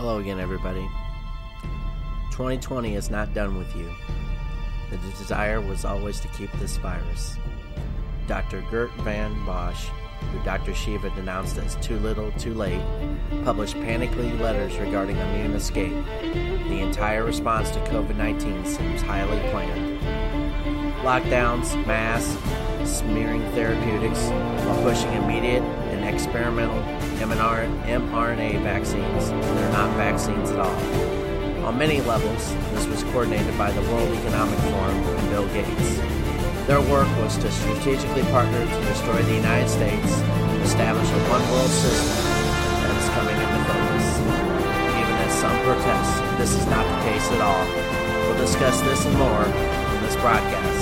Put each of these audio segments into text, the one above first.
Hello again, everybody. 2020 is not done with you. The desire was always to keep this virus. Dr. Geert Vanden Bossche, who Dr. Shiva denounced as too little, too late, published panicky letters regarding immune escape. The entire response to COVID-19 seems highly planned. Lockdowns, masks, smearing therapeutics, while pushing immediate and experimental mRNA vaccines. They're not vaccines at all. On many levels, this was coordinated by the World Economic Forum and Bill Gates. Their work was to strategically partner to destroy the United States, establish a one-world system that is coming into focus. Even as some protest, this is not the case at all. We'll discuss this and more in this broadcast.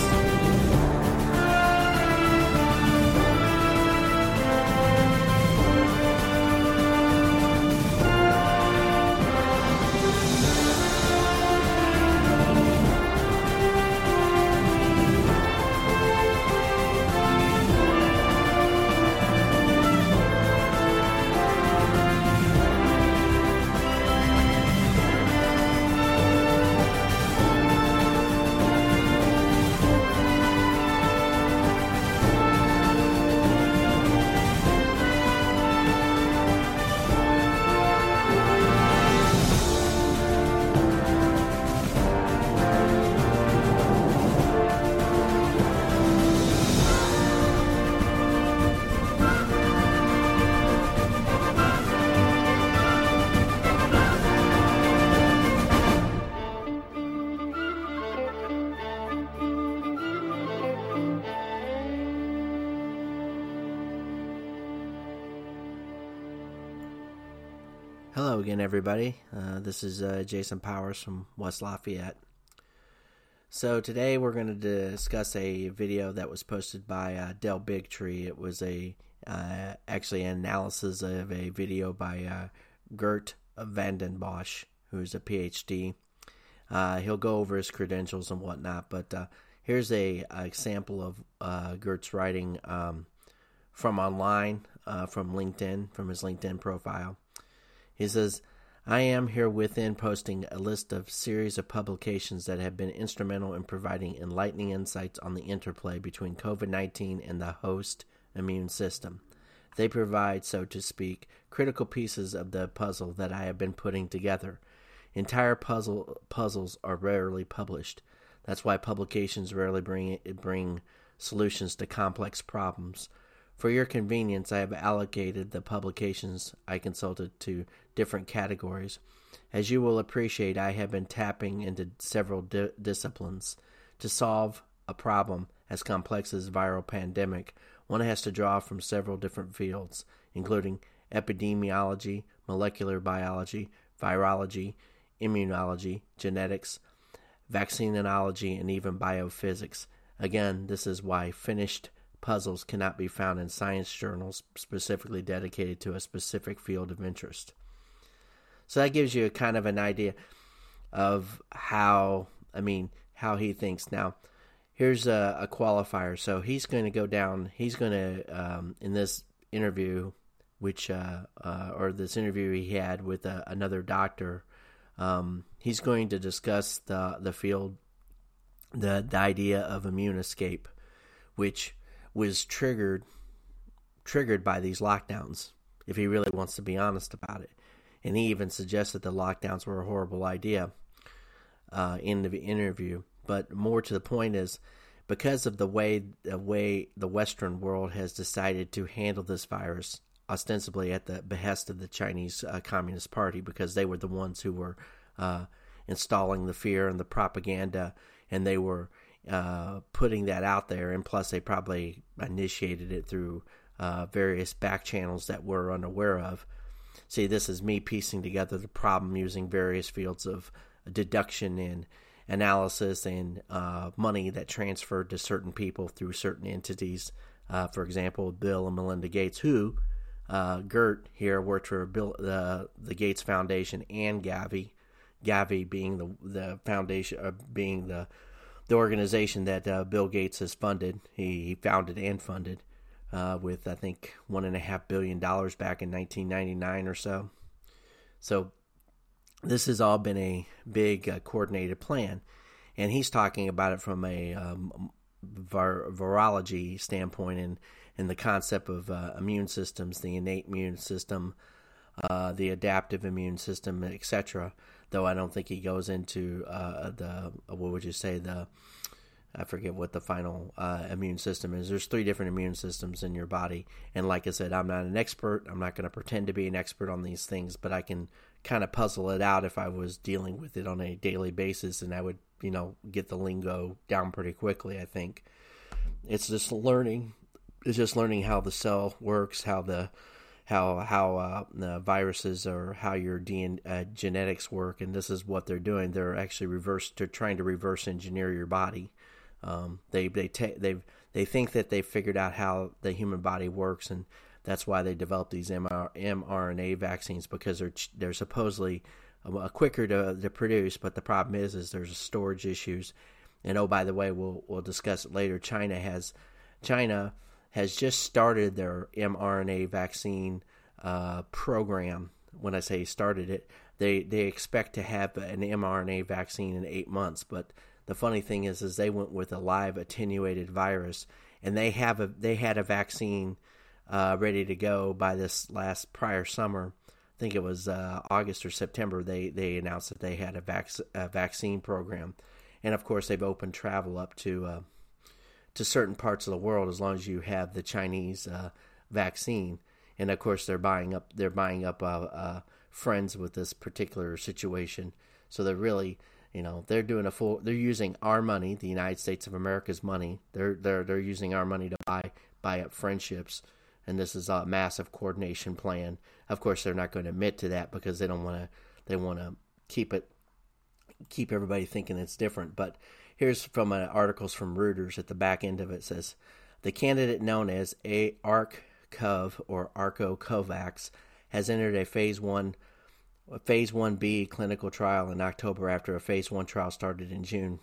Hello again, everybody. This is Jason Powers from West Lafayette. So today we're going to discuss a video that was posted by Del Bigtree. It was actually an analysis of a video by Geert Vanden Bossche, who's a PhD. He'll go over his credentials and whatnot, but here's a example of Geert's writing from online, from LinkedIn, from his LinkedIn profile. He says, I am herewithin posting a list of series of publications that have been instrumental in providing enlightening insights on the interplay between COVID-19 and the host immune system. They provide, so to speak, critical pieces of the puzzle that I have been putting together. Entire puzzles are rarely published. That's why publications rarely bring solutions to complex problems. For your convenience, I have allocated the publications I consulted to different categories. As you will appreciate, I have been tapping into several disciplines. To solve a problem as complex as viral pandemic, one has to draw from several different fields, including epidemiology, molecular biology, virology, immunology, genetics, vaccinology, and even biophysics. Again, this is why finished puzzles cannot be found in science journals specifically dedicated to a specific field of interest. So that gives you a kind of an idea of how he thinks. Now, here's a qualifier. So he's going to go down. He's going to in this interview, which or this interview he had with another doctor, he's going to discuss the field, the idea of immune escape, which was triggered by these lockdowns, if he really wants to be honest about it. And he even suggested the lockdowns were a horrible idea in the interview. But more to the point is, because of the way the Western world has decided to handle this virus, ostensibly at the behest of the Chinese Communist Party, because they were the ones who were installing the fear and the propaganda, and they were putting that out there, and plus they probably initiated it through various back channels that we're unaware of. See, this is me piecing together the problem using various fields of deduction and analysis and money that transferred to certain people through certain entities. For example, Bill and Melinda Gates, who Geert here worked for the Gates Foundation and GAVI. GAVI being the foundation, being the organization that Bill Gates has funded. He founded and funded with, I think, $1.5 billion back in 1999 or so. So this has all been a big coordinated plan. And he's talking about it from a virology standpoint and the concept of immune systems, the innate immune system, the adaptive immune system, etc. Though I don't think he goes into I forget what the final immune system is. There's three different immune systems in your body. And like I said, I'm not an expert. I'm not going to pretend to be an expert on these things, but I can kind of puzzle it out if I was dealing with it on a daily basis, and I would, get the lingo down pretty quickly, I think. It's just learning how the cell works, how viruses or how your genetics work, and this is what they're doing. They're actually trying to reverse engineer your body. They think that they figured out how the human body works, and that's why they developed these mRNA vaccines, because they're supposedly quicker to produce. But the problem is there's storage issues, and oh, by the way, we'll discuss it later. China has just started their mRNA vaccine program. When I say started it, they expect to have an mRNA vaccine in 8 months. But the funny thing is they went with a live attenuated virus, and they had a vaccine ready to go by this prior summer. I think it was August or September. They announced that they had a vaccine program, and of course they've opened travel up to certain parts of the world as long as you have the Chinese vaccine. And of course they're buying up friends with this particular situation. So they're really, they're using our money, the United States of America's money. They're using our money to buy up friendships, and this is a massive coordination plan. Of course they're not going to admit to that because they want to keep everybody thinking it's different. But here's from articles from Reuters at the back end of it. It says, the candidate known as ARCOV or ArcoCovax has entered a Phase 1B clinical trial in October after a Phase 1 trial started in June.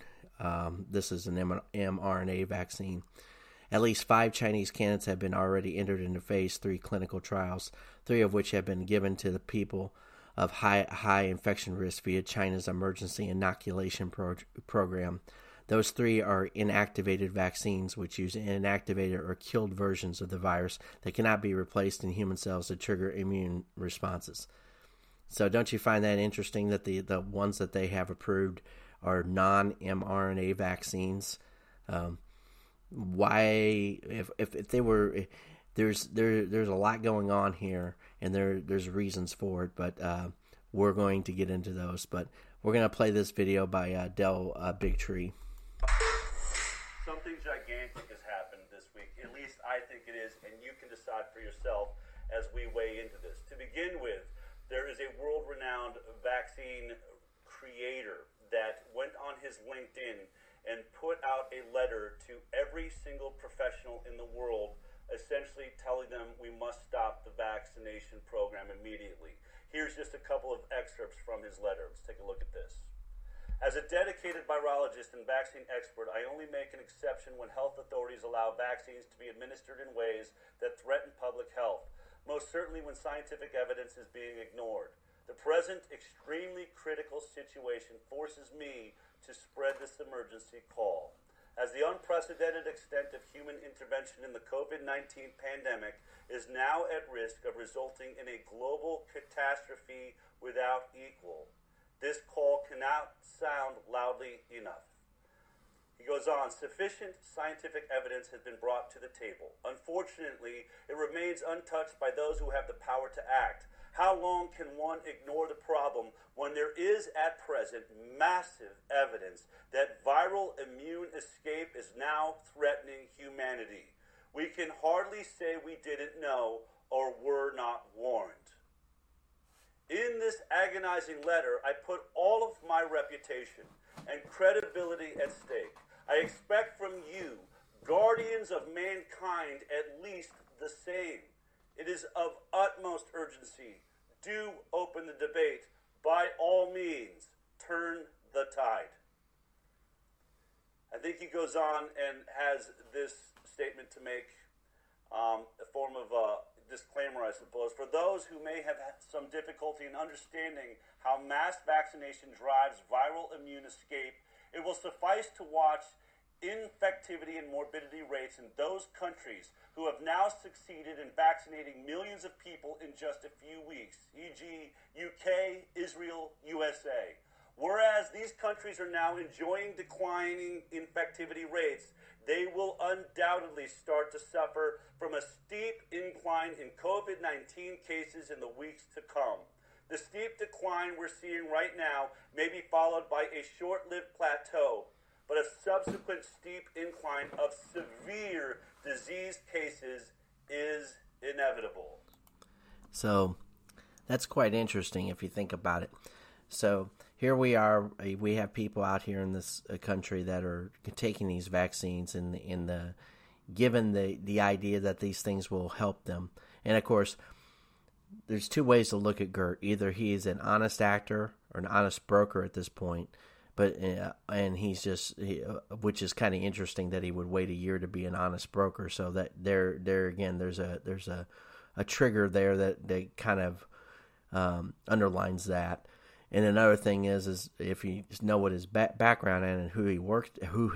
This is an mRNA vaccine. At least 5 Chinese candidates have been already entered into Phase 3 clinical trials, 3 of which have been given to the people of high infection risk via China's emergency inoculation program. Those 3 are inactivated vaccines, which use inactivated or killed versions of the virus that cannot be replaced in human cells to trigger immune responses. So don't you find that interesting that the ones that they have approved are non-mRNA vaccines? Why, if they were, there's a lot going on here, and there's reasons for it, but we're going to get into those. But we're going to play this video by Del Bigtree. Something gigantic has happened this week. At least I think it is, and you can decide for yourself as we weigh into this. To begin with, there is a world-renowned vaccine creator that went on his LinkedIn and put out a letter to every single professional in the world, essentially telling them we must stop the vaccination program immediately. Here's just a couple of excerpts from his letter. Let's take a look at this. As a dedicated virologist and vaccine expert, I only make an exception when health authorities allow vaccines to be administered in ways that threaten public health, most certainly when scientific evidence is being ignored. The present extremely critical situation forces me to spread this emergency call. As the unprecedented extent of human intervention in the COVID-19 pandemic is now at risk of resulting in a global catastrophe without equal, this call cannot sound loudly enough. He goes on, sufficient scientific evidence has been brought to the table. Unfortunately, it remains untouched by those who have the power to act. How long can one ignore the problem when there is at present massive evidence that viral immune escape is now threatening humanity? We can hardly say we didn't know or were not warned. In this agonizing letter, I put all of my reputation and credibility at stake. I expect from you, guardians of mankind, at least the same. It is of utmost urgency. Do open the debate. By all means, turn the tide. I think he goes on and has this statement to make, a form of disclaimer, I suppose, for those who may have had some difficulty in understanding how mass vaccination drives viral immune escape, it will suffice to watch infectivity and morbidity rates in those countries who have now succeeded in vaccinating millions of people in just a few weeks, e.g. UK, Israel, USA. Whereas these countries are now enjoying declining infectivity rates, they will undoubtedly start to suffer from a steep incline in COVID-19 cases in the weeks to come. The steep decline we're seeing right now may be followed by a short-lived plateau, but a subsequent steep incline of severe disease cases is inevitable. So that's quite interesting if you think about it. So here we are, we have people out here in this country that are taking these vaccines and given the idea that these things will help them. And of course, there's two ways to look at Geert. Either he is an honest actor or an honest broker at this point, but and he's just which is kind of interesting that he would wait a year to be an honest broker. So that there again, there's a trigger there that kind of underlines that. And another thing is if you know what his background and who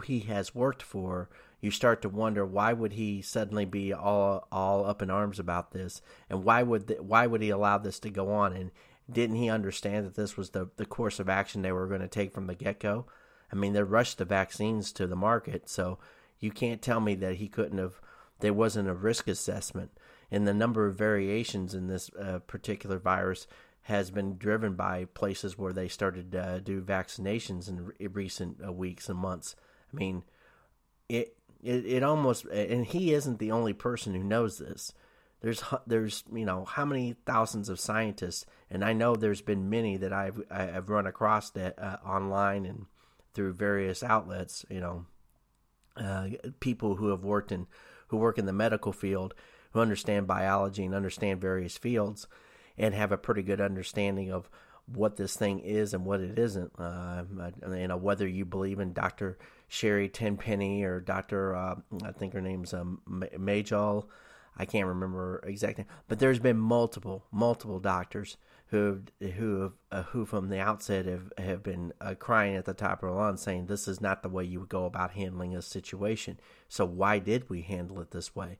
he has worked for, you start to wonder why would he suddenly be all up in arms about this, and why would he allow this to go on? And didn't he understand that this was the course of action they were going to take from the get-go? I mean, they rushed the vaccines to the market, so you can't tell me that he couldn't have. There wasn't a risk assessment, and the number of variations in this particular virus has been driven by places where they started to do vaccinations in recent weeks and months. I mean, it almost, and he isn't the only person who knows this. There's you know how many thousands of scientists, and I know there's been many that I've run across that online and through various outlets. You know, people who have worked in who work in the medical field, who understand biology and understand various fields, and have a pretty good understanding of what this thing is and what it isn't. You know, whether you believe in Dr. Sherry Tenpenny or Dr. I think her name's Majol. I can't remember exactly, but there's been multiple doctors who from the outset have been crying at the top of their lungs, saying this is not the way you would go about handling a situation. So why did we handle it this way?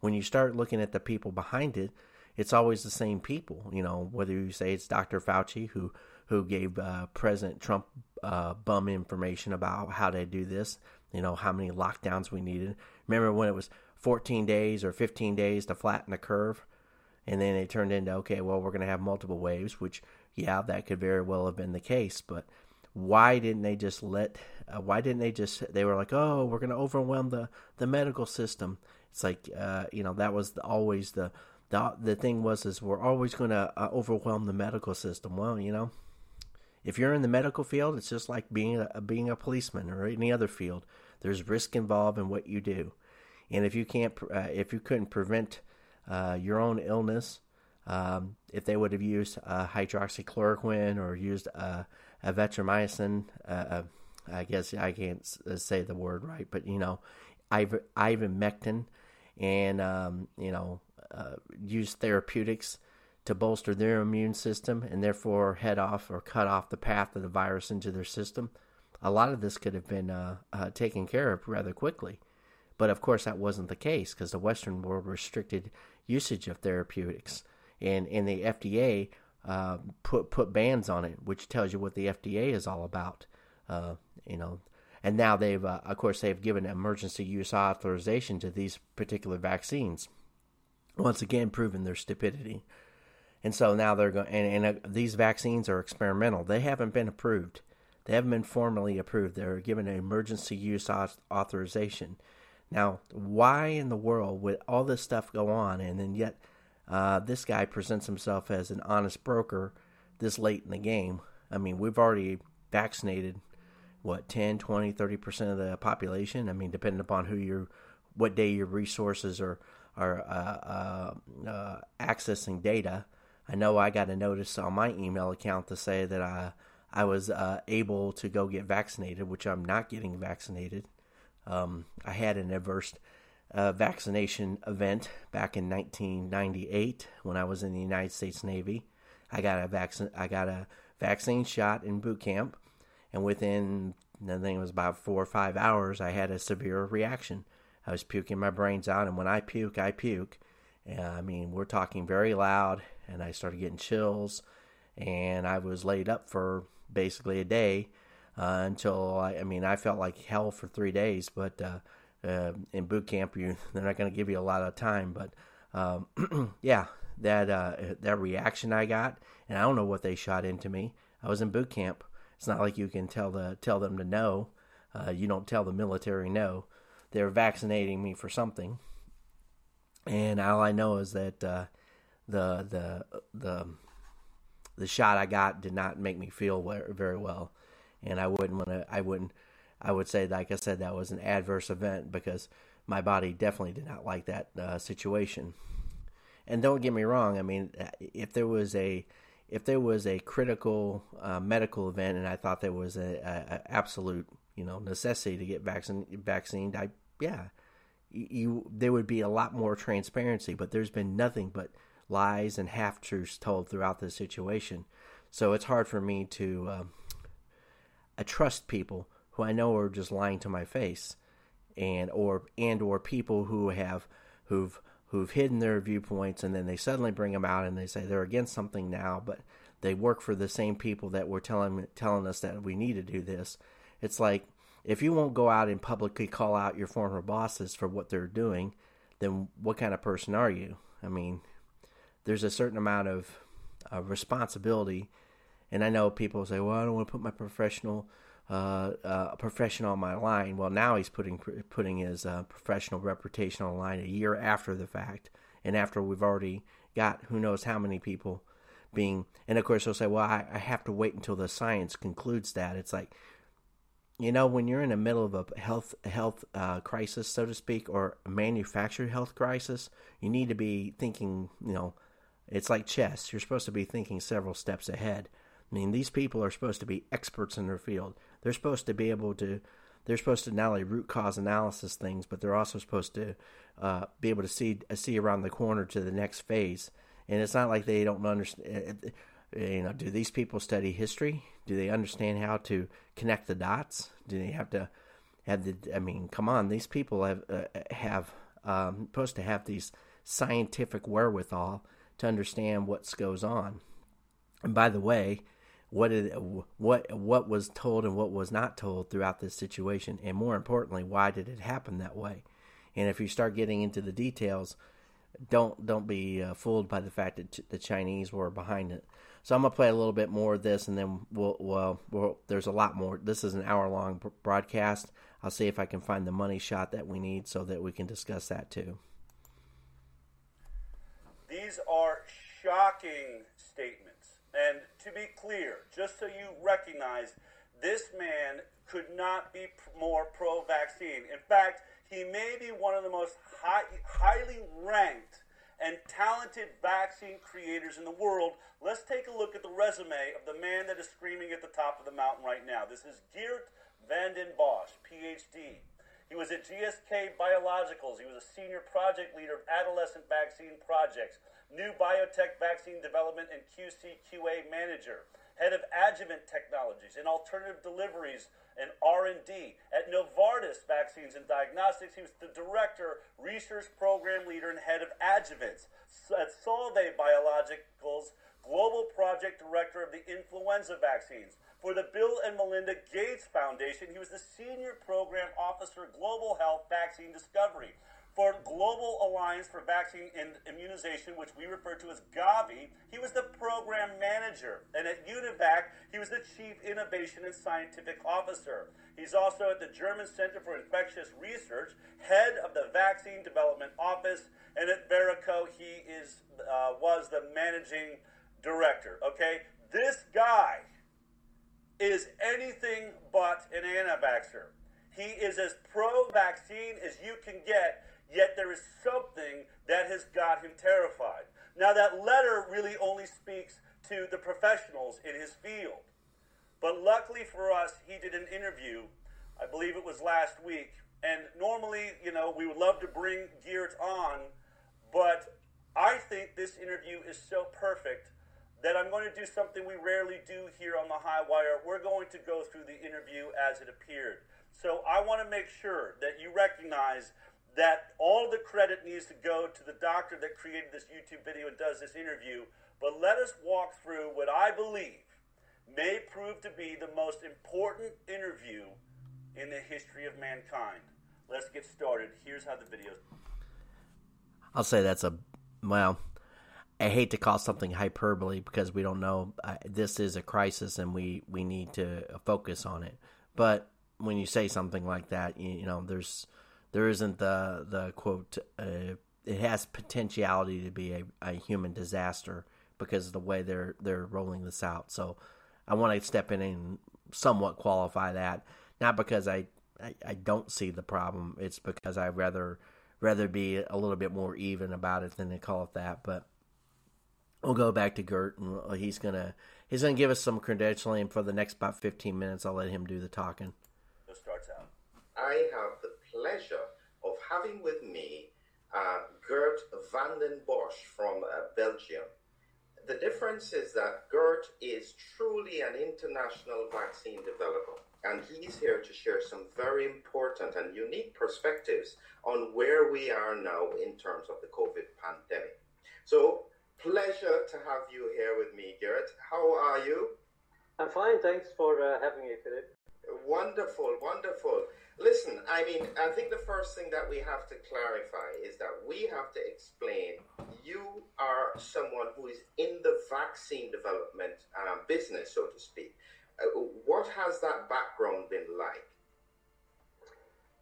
When you start looking at the people behind it, it's always the same people, you know, whether you say it's Dr. Fauci who gave President Trump bum information about how to do this, you know, how many lockdowns we needed. Remember when it was 14 days or 15 days to flatten the curve? And then it turned into, okay, well, we're going to have multiple waves, which, yeah, that could very well have been the case. But why didn't they just they were like, oh, we're going to overwhelm the medical system. It's like, you know, that was always the thing is we're always going to overwhelm the medical system. Well, you know, if you're in the medical field, it's just like being a policeman or any other field. There's risk involved in what you do, and if you couldn't prevent your own illness, if they would have used hydroxychloroquine or used erythromycin, I guess I can't say the word right, but you know, ivermectin, and you know. Use therapeutics to bolster their immune system and therefore head off or cut off the path of the virus into their system. A lot of this could have been taken care of rather quickly. But of course that wasn't the case because the Western world restricted usage of therapeutics. And the FDA put bans on it, which tells you what the FDA is all about. You know. And now they've, of course, they've given emergency use authorization to these particular vaccines. Once again, proving their stupidity. And so now they're going, and these vaccines are experimental. They haven't been approved. They haven't been formally approved. They're given an emergency use authorization. Now, why in the world would all this stuff go on, and then yet this guy presents himself as an honest broker this late in the game? I mean, we've already vaccinated, 10, 20, 30% of the population? I mean, depending upon what day your resources are accessing data. I know I got a notice on my email account to say that I was able to go get vaccinated, which I'm not getting vaccinated. I had an adverse vaccination event back in 1998 when I was in the United States Navy. I got a vaccine shot in boot camp, and within, I think it was about 4 or 5 hours, I had a severe reaction. I was puking my brains out, and when I puke, I puke. I mean, we're talking very loud, and I started getting chills, and I was laid up for basically a day until, I felt like hell for 3 days, but in boot camp, they're not going to give you a lot of time, but yeah, that reaction I got, and I don't know what they shot into me. I was in boot camp. It's not like you can tell them to no. You don't tell the military no. They're vaccinating me for something, and all I know is that the shot I got did not make me feel very well, and I would say, like I said, that was an adverse event because my body definitely did not like that situation. And don't get me wrong. I mean, if there was a critical medical event, and I thought there was a absolute necessity to get vaccinated, there would be a lot more transparency. But there's been nothing but lies and half truths told throughout this situation. So it's hard for me to trust people who I know are just lying to my face, and or people who've hidden their viewpoints, and then they suddenly bring them out and they say they're against something now, but they work for the same people that were telling us that we need to do this. It's like, if you won't go out and publicly call out your former bosses for what they're doing, then what kind of person are you? I mean, there's a certain amount of responsibility, and I know people say, well, I don't want to put my professional on my line. Well, now he's putting his professional reputation on the line a year after the fact, and after we've already got who knows how many people being, and of course they'll say, well, I have to wait until the science concludes that. It's like, when you're in the middle of a health crisis, so to speak, or a manufactured health crisis, you need to be thinking, it's like chess. You're supposed to be thinking several steps ahead. I mean, these people are supposed to be experts in their field. They're supposed to be able to, they're supposed to not only root cause analysis things, but they're also supposed to be able to see around the corner to the next phase. And it's not like they don't understand. Do these people study history? Do they understand how to connect the dots? Do they have to have come on, these people have supposed to have these scientific wherewithal to understand what's goes on. And by the way, what was told and what was not told throughout this situation, and more importantly, why did it happen that way? And if you start getting into the details, don't be fooled by the fact that the Chinese were behind it. So I'm going to play a little bit more of this, and then we'll there's a lot more. This is an hour-long broadcast. I'll see if I can find the money shot that we need so that we can discuss that too. These are shocking statements. And to be clear, just so you recognize, this man could not be more pro-vaccine. In fact, he may be one of the most highly ranked and talented vaccine creators in the world. Let's take a look at the resume of the man that is screaming at the top of the mountain right now. This is Geert Vanden Bossche, Ph.D. He was at GSK Biologicals. He was a senior project leader of adolescent vaccine projects, new biotech vaccine development and QC/QA manager, head of adjuvant technologies and alternative deliveries and R&D. At Novartis Vaccines and Diagnostics, he was the director, research program leader, and head of adjuvants. At Solvay Biologicals, global project director of the influenza vaccines. For the Bill and Melinda Gates Foundation, he was the senior program officer, global health vaccine discovery. For Global Alliance for Vaccine and Immunization, which we refer to as GAVI, he was the program manager. And at UNIVAC, he was the chief innovation and scientific officer. He's also at the German Center for Infectious Research, head of the Vaccine Development Office. And at Verico, he was the managing director. Okay, this guy is anything but an anti-vaxxer. He is as pro-vaccine as you can get, yet there is something that has got him terrified. Now, that letter really only speaks to the professionals in his field. But luckily for us, he did an interview, I believe it was last week, And normally, you know, we would love to bring Geert on, but I think this interview is so perfect that I'm going to do something we rarely do here on The High Wire. We're going to go through the interview as it appeared. So I want to make sure that you recognize that all the credit needs to go to the doctor that created this YouTube video and does this interview. But let us walk through what I believe may prove to be the most important interview in the history of mankind. Let's get started. Here's how the video... I'll say that's a... Well, I hate to call something hyperbole because we don't know. This is a crisis and we need to focus on it. But when you say something like that, you know, there isn't the quote, it has potentiality to be a human disaster because of the way they're rolling this out. So I want to step in and somewhat qualify that, not because I don't see the problem. It's because I'd rather be a little bit more even about it than to call it that. But we'll go back to Geert, and he's gonna give us some credentialing for the next about 15 minutes. I'll let him do the talking. It starts out. I have the pleasure of having with me Geert Vanden Bossche from Belgium. The difference is that Geert is truly an international vaccine developer, and he's here to share some very important and unique perspectives on where we are now in terms of the COVID pandemic. So, pleasure to have you here with me, Geert. How are you? I'm fine. Thanks for having me, Philip. Wonderful, wonderful. Listen, I mean, I think the first thing that we have to clarify is that we have to explain you are someone who is in the vaccine development business, so to speak. What has that background been like?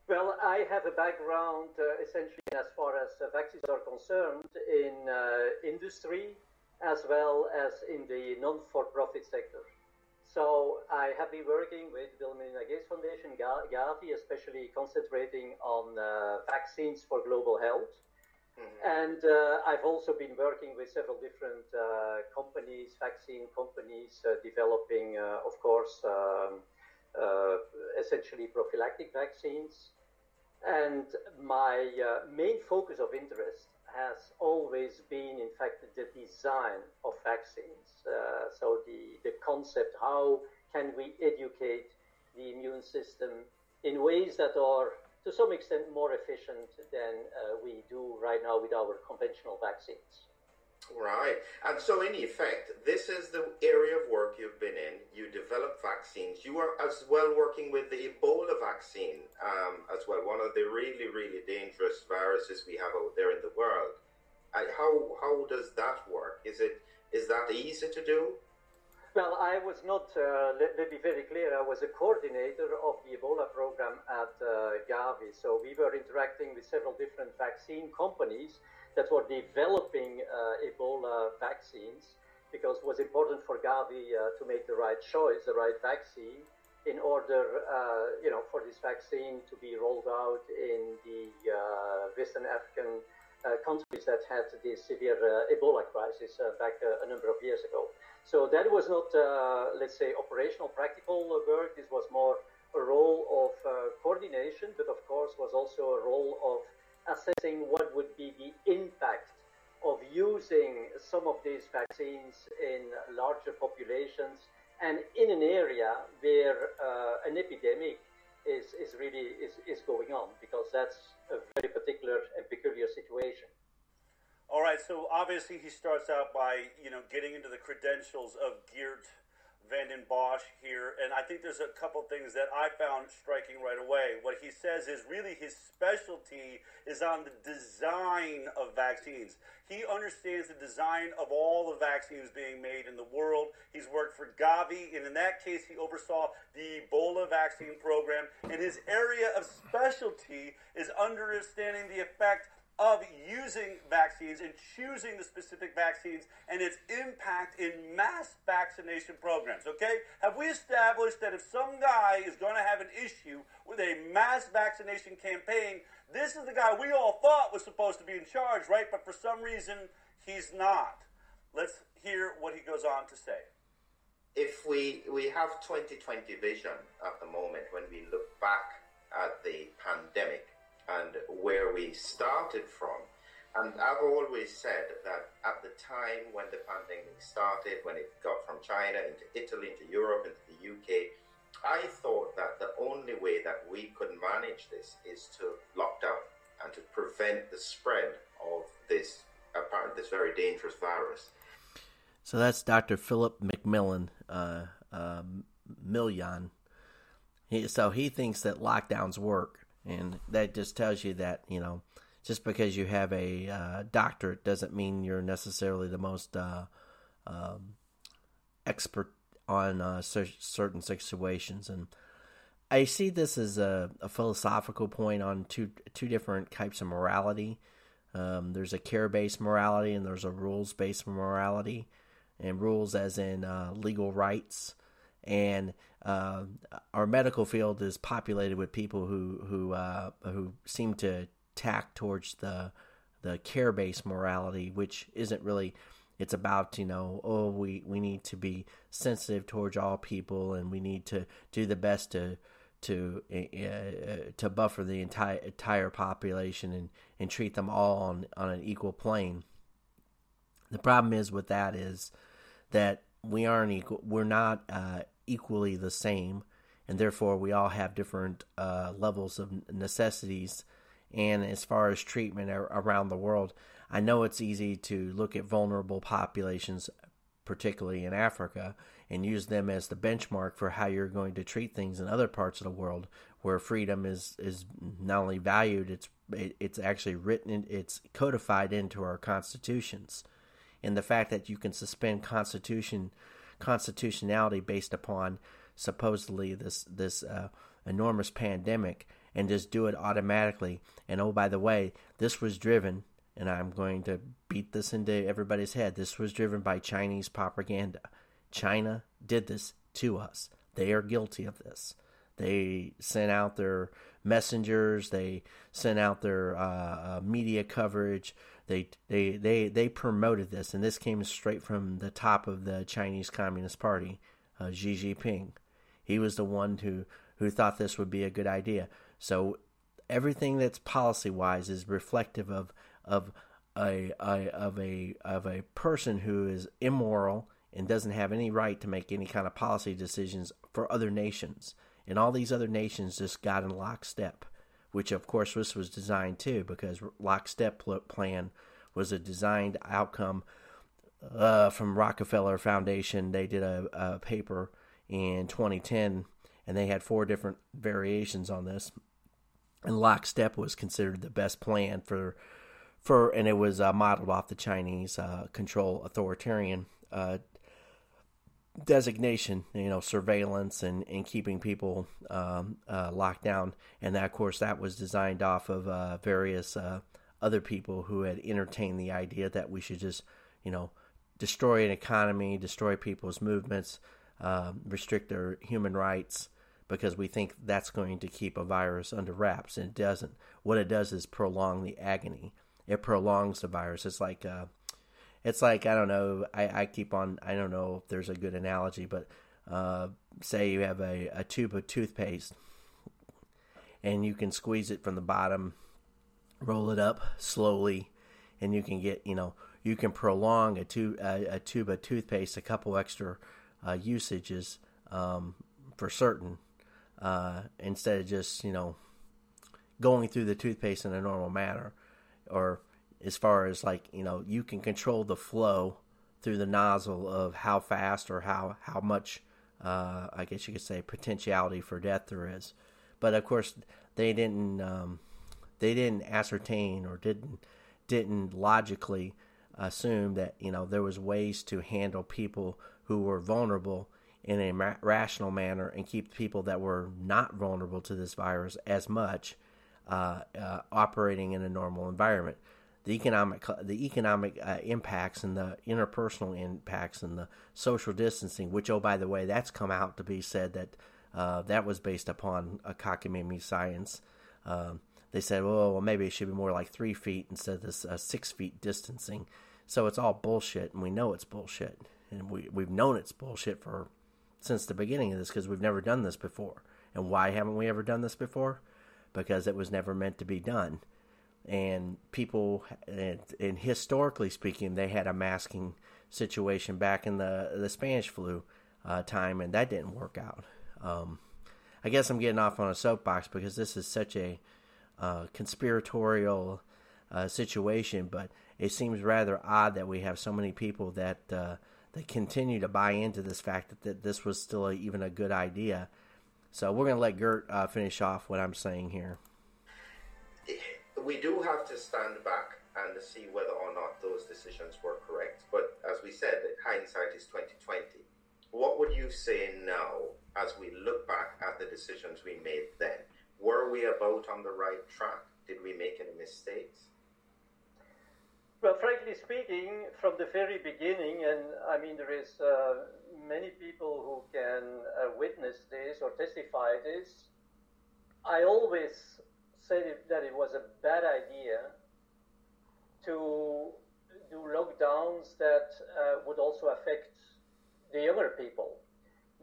Well, I have a background essentially as far as vaccines are concerned in industry as well as in the non-for-profit sector. So I have been working with Bill and Melinda Gates Foundation, GAVI, especially concentrating on vaccines for global health. Mm-hmm. And I've also been working with several different companies, vaccine companies, developing, of course, essentially prophylactic vaccines. And my main focus of interest has always been, in fact, the design of vaccines. So the concept, how can we educate the immune system in ways that are, to some extent, more efficient than we do right now with our conventional vaccines. Right. And so, in effect, this is the area of work you've been in. You develop vaccines. You are as well working with the Ebola vaccine as well, one of the really, really dangerous viruses we have out there in the world. How does that work? Is that easy to do? Well, I was not, let me be very clear, I was a coordinator of the Ebola program at Gavi. So we were interacting with several different vaccine companies that were developing Ebola vaccines, because it was important for Gavi to make the right choice, the right vaccine, in order, you know, for this vaccine to be rolled out in the Western African countries that had this severe Ebola crisis back a number of years ago. So that was not, let's say, operational practical work. This was more a role of coordination, but of course was also a role of assessing what would be the impact of using some of these vaccines in larger populations and in an area where an epidemic is really going on, because that's a very particular and peculiar situation. All right, so obviously he starts out by, you know, getting into the credentials of Geert Vanden Bossche here, and I think there's a couple things that I found striking right away. What he says is really his specialty is on the design of vaccines. He understands the design of all the vaccines being made in the world. He's worked for Gavi, and in that case, he oversaw the Ebola vaccine program, and his area of specialty is understanding the effect of using vaccines and choosing the specific vaccines and its impact in mass vaccination programs, okay? Have we established that if some guy is going to have an issue with a mass vaccination campaign, this is the guy we all thought was supposed to be in charge, right? But for some reason, he's not. Let's hear what he goes on to say. If we have 2020 vision at the moment when we look back at the pandemic and where we started from. And I've always said that at the time when the pandemic started, when it got from China into Italy, into Europe, into the UK, I thought that the only way that we could manage this is to lock down and to prevent the spread of this very dangerous virus. So that's Dr. Philip McMillan, Million. He thinks that lockdowns work, and that just tells you that, you know, just because you have a doctorate doesn't mean you're necessarily the most expert on certain situations. And I see this as a philosophical point on two different types of morality. There's a care-based morality and there's a rules-based morality, and rules as in legal rights. And our medical field is populated with people who seem to tack towards the care-based morality, which isn't really. It's about, you know, we need to be sensitive towards all people, and we need to do the best to buffer the entire population and treat them all on an equal plane. The problem is with that is that we aren't equal. We're not equally the same, and therefore we all have different levels of necessities. And as far as treatment around the world, I know it's easy to look at vulnerable populations, particularly in Africa, and use them as the benchmark for how you're going to treat things in other parts of the world, where freedom is not only valued, it's actually written, it's codified into our constitutions. And the fact that you can suspend constitutionality based upon supposedly this enormous pandemic, and just do it automatically. And oh, by the way, this was driven, and I'm going to beat this into everybody's head, this was driven by Chinese propaganda. China did this to us. They are guilty of this. They sent out their messengers. They sent out their media coverage. They promoted this, and this came straight from the top of the Chinese Communist Party, Xi Jinping. He was the one who thought this would be a good idea. So everything that's policy-wise is reflective of a person who is immoral and doesn't have any right to make any kind of policy decisions for other nations. And all these other nations just got in lockstep, which of course this was designed too, because lockstep plan was a designed outcome from Rockefeller Foundation. They did a paper in 2010. And they had 4 different variations on this, and lockstep was considered the best plan for, and it was modeled off the Chinese control authoritarian designation, you know, surveillance and keeping people locked down, and that, of course, that was designed off of various other people who had entertained the idea that we should just, you know, destroy an economy, destroy people's movements, restrict their human rights, because we think that's going to keep a virus under wraps, and it doesn't. What it does is prolong the agony. It prolongs the virus. It's like I don't know. I keep on. I don't know if there's a good analogy, but say you have a tube of toothpaste, and you can squeeze it from the bottom, roll it up slowly, and you can get, you know, you can prolong a tube of toothpaste a couple extra usages for certain, instead of just, you know, going through the toothpaste in a normal manner. Or as far as, like, you know, you can control the flow through the nozzle of how fast or how much, I guess you could say, potentiality for death there is. But of course, they didn't ascertain or didn't logically assume that, you know, there was ways to handle people who were vulnerable in a rational manner and keep people that were not vulnerable to this virus as much operating in a normal environment. The economic impacts and the interpersonal impacts and the social distancing, which, oh, by the way, that's come out to be said that that was based upon a cockamamie science. They said, well, maybe it should be more like 3 feet instead of this 6 feet distancing. So it's all bullshit, and we know it's bullshit. And we've known it's bullshit since the beginning of this, because we've never done this before. And why haven't we ever done this before? because it was never meant to be done. And people, and historically speaking, they had a masking situation back in the Spanish flu time, and that didn't work out. I guess I'm getting off on a soapbox because this is such a conspiratorial situation, but it seems rather odd that we have so many people that that continue to buy into this fact that this was still even a good idea. So we're going to let Geert finish off what I'm saying here. We do have to stand back and see whether or not those decisions were correct. But as we said, hindsight is 20/20. What would you say now as we look back at the decisions we made then? Were we about on the right track? Did we make any mistakes? Well, frankly speaking, from the very beginning, and I mean, there is many people who can witness this or testify this, I always said that it was a bad idea to do lockdowns that would also affect the younger people,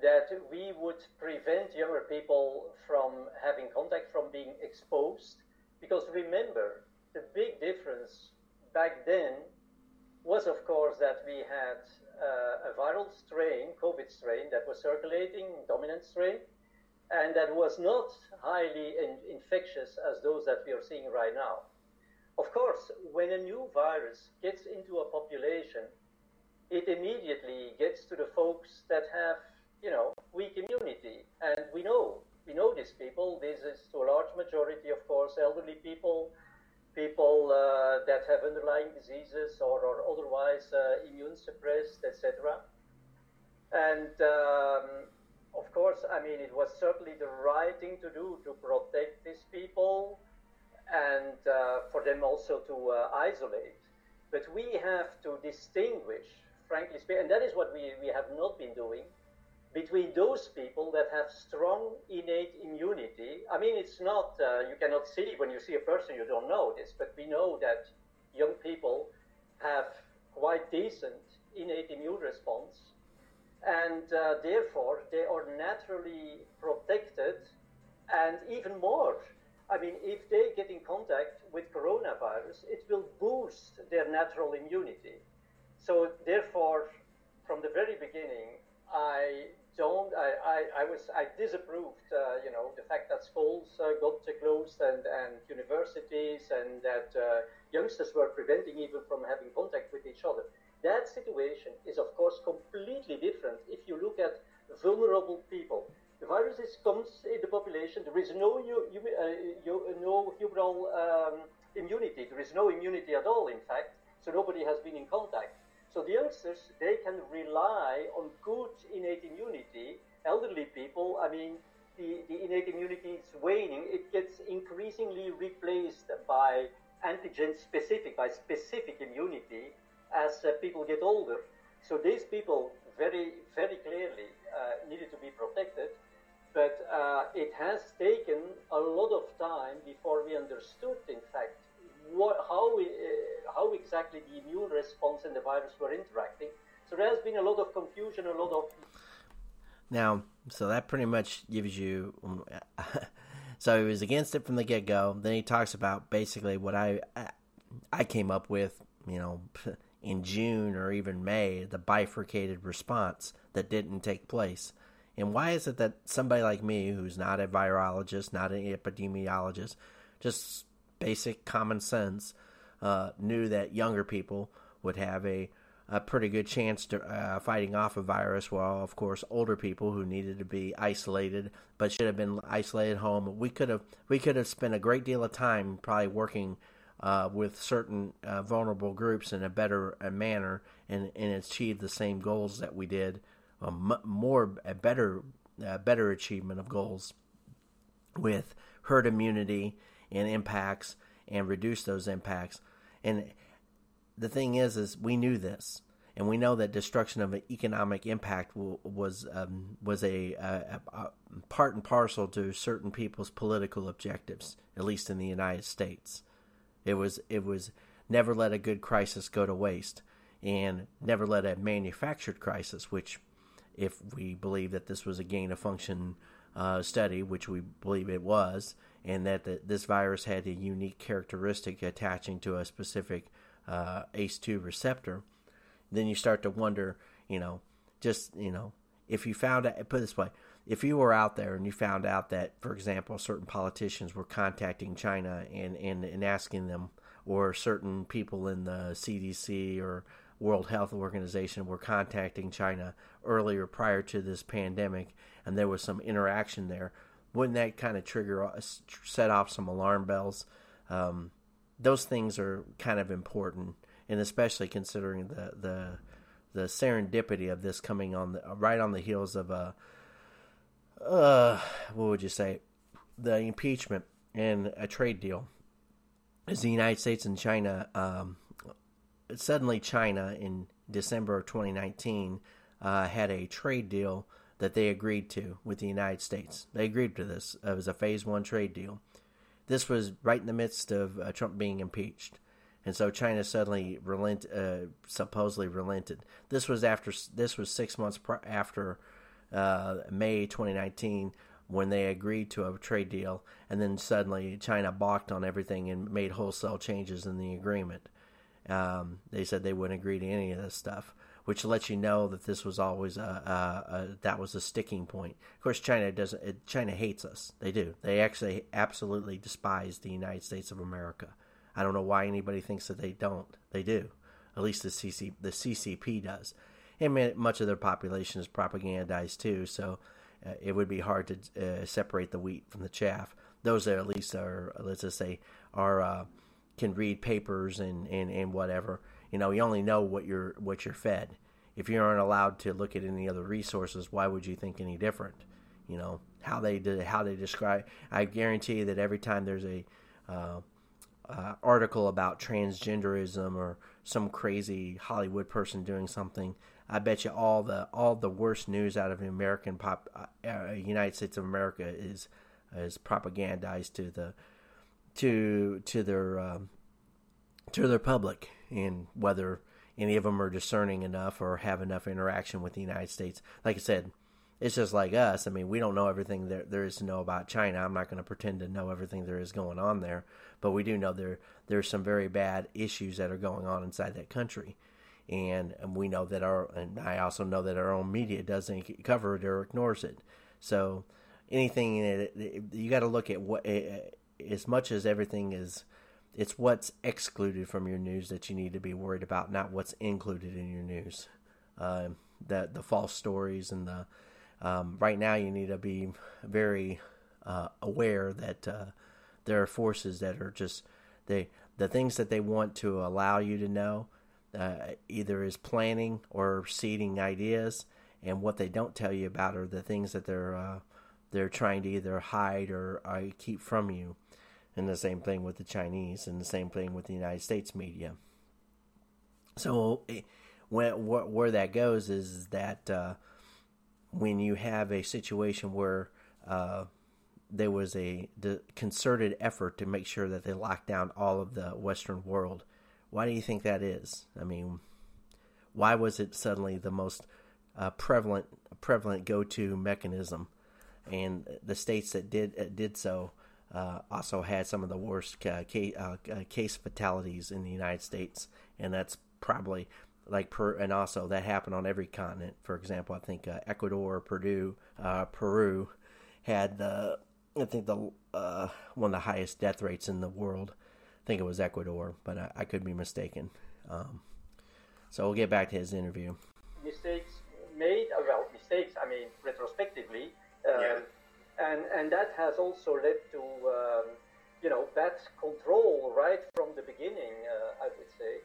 that we would prevent younger people from having contact, from being exposed. Because remember, the big difference back then was, of course, that we had a viral strain, COVID strain, that was circulating, dominant strain, and that was not highly infectious as those that we are seeing right now. Of course, when a new virus gets into a population, it immediately gets to the folks that have, you know, weak immunity. And we know these people. This is to a large majority, of course, elderly people, people that have underlying diseases or otherwise immune suppressed, etc. And of course, I mean, it was certainly the right thing to do to protect these people and for them also to isolate. But we have to distinguish, frankly speaking, and that is what we have not been doing, between those people that have strong innate immunity. I mean, it's not, you cannot see when you see a person, you don't know this, but we know that young people have quite decent innate immune response, and therefore they are naturally protected. And even more, I mean, if they get in contact with coronavirus, it will boost their natural immunity. So therefore, from the very beginning, I disapproved, the fact that schools got closed and universities, and that youngsters were preventing even from having contact with each other. That situation is, of course, completely different if you look at vulnerable people. The virus comes in the population. There is no humoral immunity. There is no immunity at all, in fact, so nobody has been in contact. So the youngsters, they can rely on good innate immunity. Elderly people, I mean, the innate immunity is waning. It gets increasingly replaced by antigen-specific, by specific immunity as people get older. So these people very, very clearly needed to be protected. But it has taken a lot of time before we understood, in fact, how exactly the immune response and the virus were interacting. So there has been a lot of confusion, a lot of... Now, so that pretty much gives you... So he was against it from the get-go. Then he talks about basically what I came up with, in June or even May, the bifurcated response that didn't take place. And why is it that somebody like me, who's not a virologist, not an epidemiologist, just... basic common sense, knew that younger people would have a pretty good chance to fighting off a virus, while, of course, older people who needed to be isolated but should have been isolated at home. We could have spent a great deal of time probably working with certain vulnerable groups in a better manner and achieve the same goals that we did, a better achievement of goals with herd immunity and impacts, and reduce those impacts. And the thing is we knew this, and we know that destruction of an economic impact was a part and parcel to certain people's political objectives, at least in the United States. It was never let a good crisis go to waste, and never let a manufactured crisis, which, if we believe that this was a gain of function study, which we believe it was, and that this virus had a unique characteristic attaching to a specific ACE2 receptor, then you start to wonder, if you found out, put it this way, if you were out there and you found out that, for example, certain politicians were contacting China and asking them, or certain people in the CDC or World Health Organization were contacting China earlier prior to this pandemic, and there was some interaction there, wouldn't that kind of set off some alarm bells? Those things are kind of important, and especially considering the serendipity of this coming on right on the heels of the impeachment and a trade deal. Is the United States and China, suddenly China in December of 2019 had a trade deal that they agreed to with the United States. They agreed to this. It was a phase one trade deal. This was right in the midst of Trump being impeached. And so China suddenly supposedly relented. This was 6 months after May 2019, when they agreed to a trade deal, and then suddenly China balked on everything and made wholesale changes in the agreement. They said they wouldn't agree to any of this stuff, which lets you know that this was always that was a sticking point. Of course, China hates us. They do. They actually absolutely despise the United States of America. I don't know why anybody thinks that they don't. They do. At least the CCP does. And much of their population is propagandized too, so it would be hard to separate the wheat from the chaff. Those that at least are, let's just say, can read papers and whatever. You only know what you're fed. If you aren't allowed to look at any other resources, why would you think any different? How they describe. I guarantee that every time there's a article about transgenderism or some crazy Hollywood person doing something, I bet you all the worst news out of the United States of America is propagandized to their public, and whether any of them are discerning enough or have enough interaction with the United States. Like I said, it's just like us. I mean, we don't know everything there is to know about China. I'm not going to pretend to know everything there is going on there, but we do know there's some very bad issues that are going on inside that country. And we know that and I also know that our own media doesn't cover it or ignores it. So you got to look at what, as much as everything is, it's what's excluded from your news that you need to be worried about, not what's included in your news. The false stories and the right now you need to be very aware that there are forces that are just the things that they want to allow you to know. Either is planning or seeding ideas, and what they don't tell you about are the things that they're trying to either hide or keep from you. And the same thing with the Chinese, and the same thing with the United States media. So where that goes is that when you have a situation where there was a concerted effort to make sure that they locked down all of the Western world, why do you think that is? I mean, why was it suddenly the most prevalent go-to mechanism? And the states that did so also had some of the worst case fatalities in the United States, and that's probably and also that happened on every continent. For example, I think Ecuador, Peru had one of the highest death rates in the world. I think it was Ecuador, but I could be mistaken. So we'll get back to his interview. Mistakes made, I mean, retrospectively. And that has also led to, bad control right from the beginning, I would say.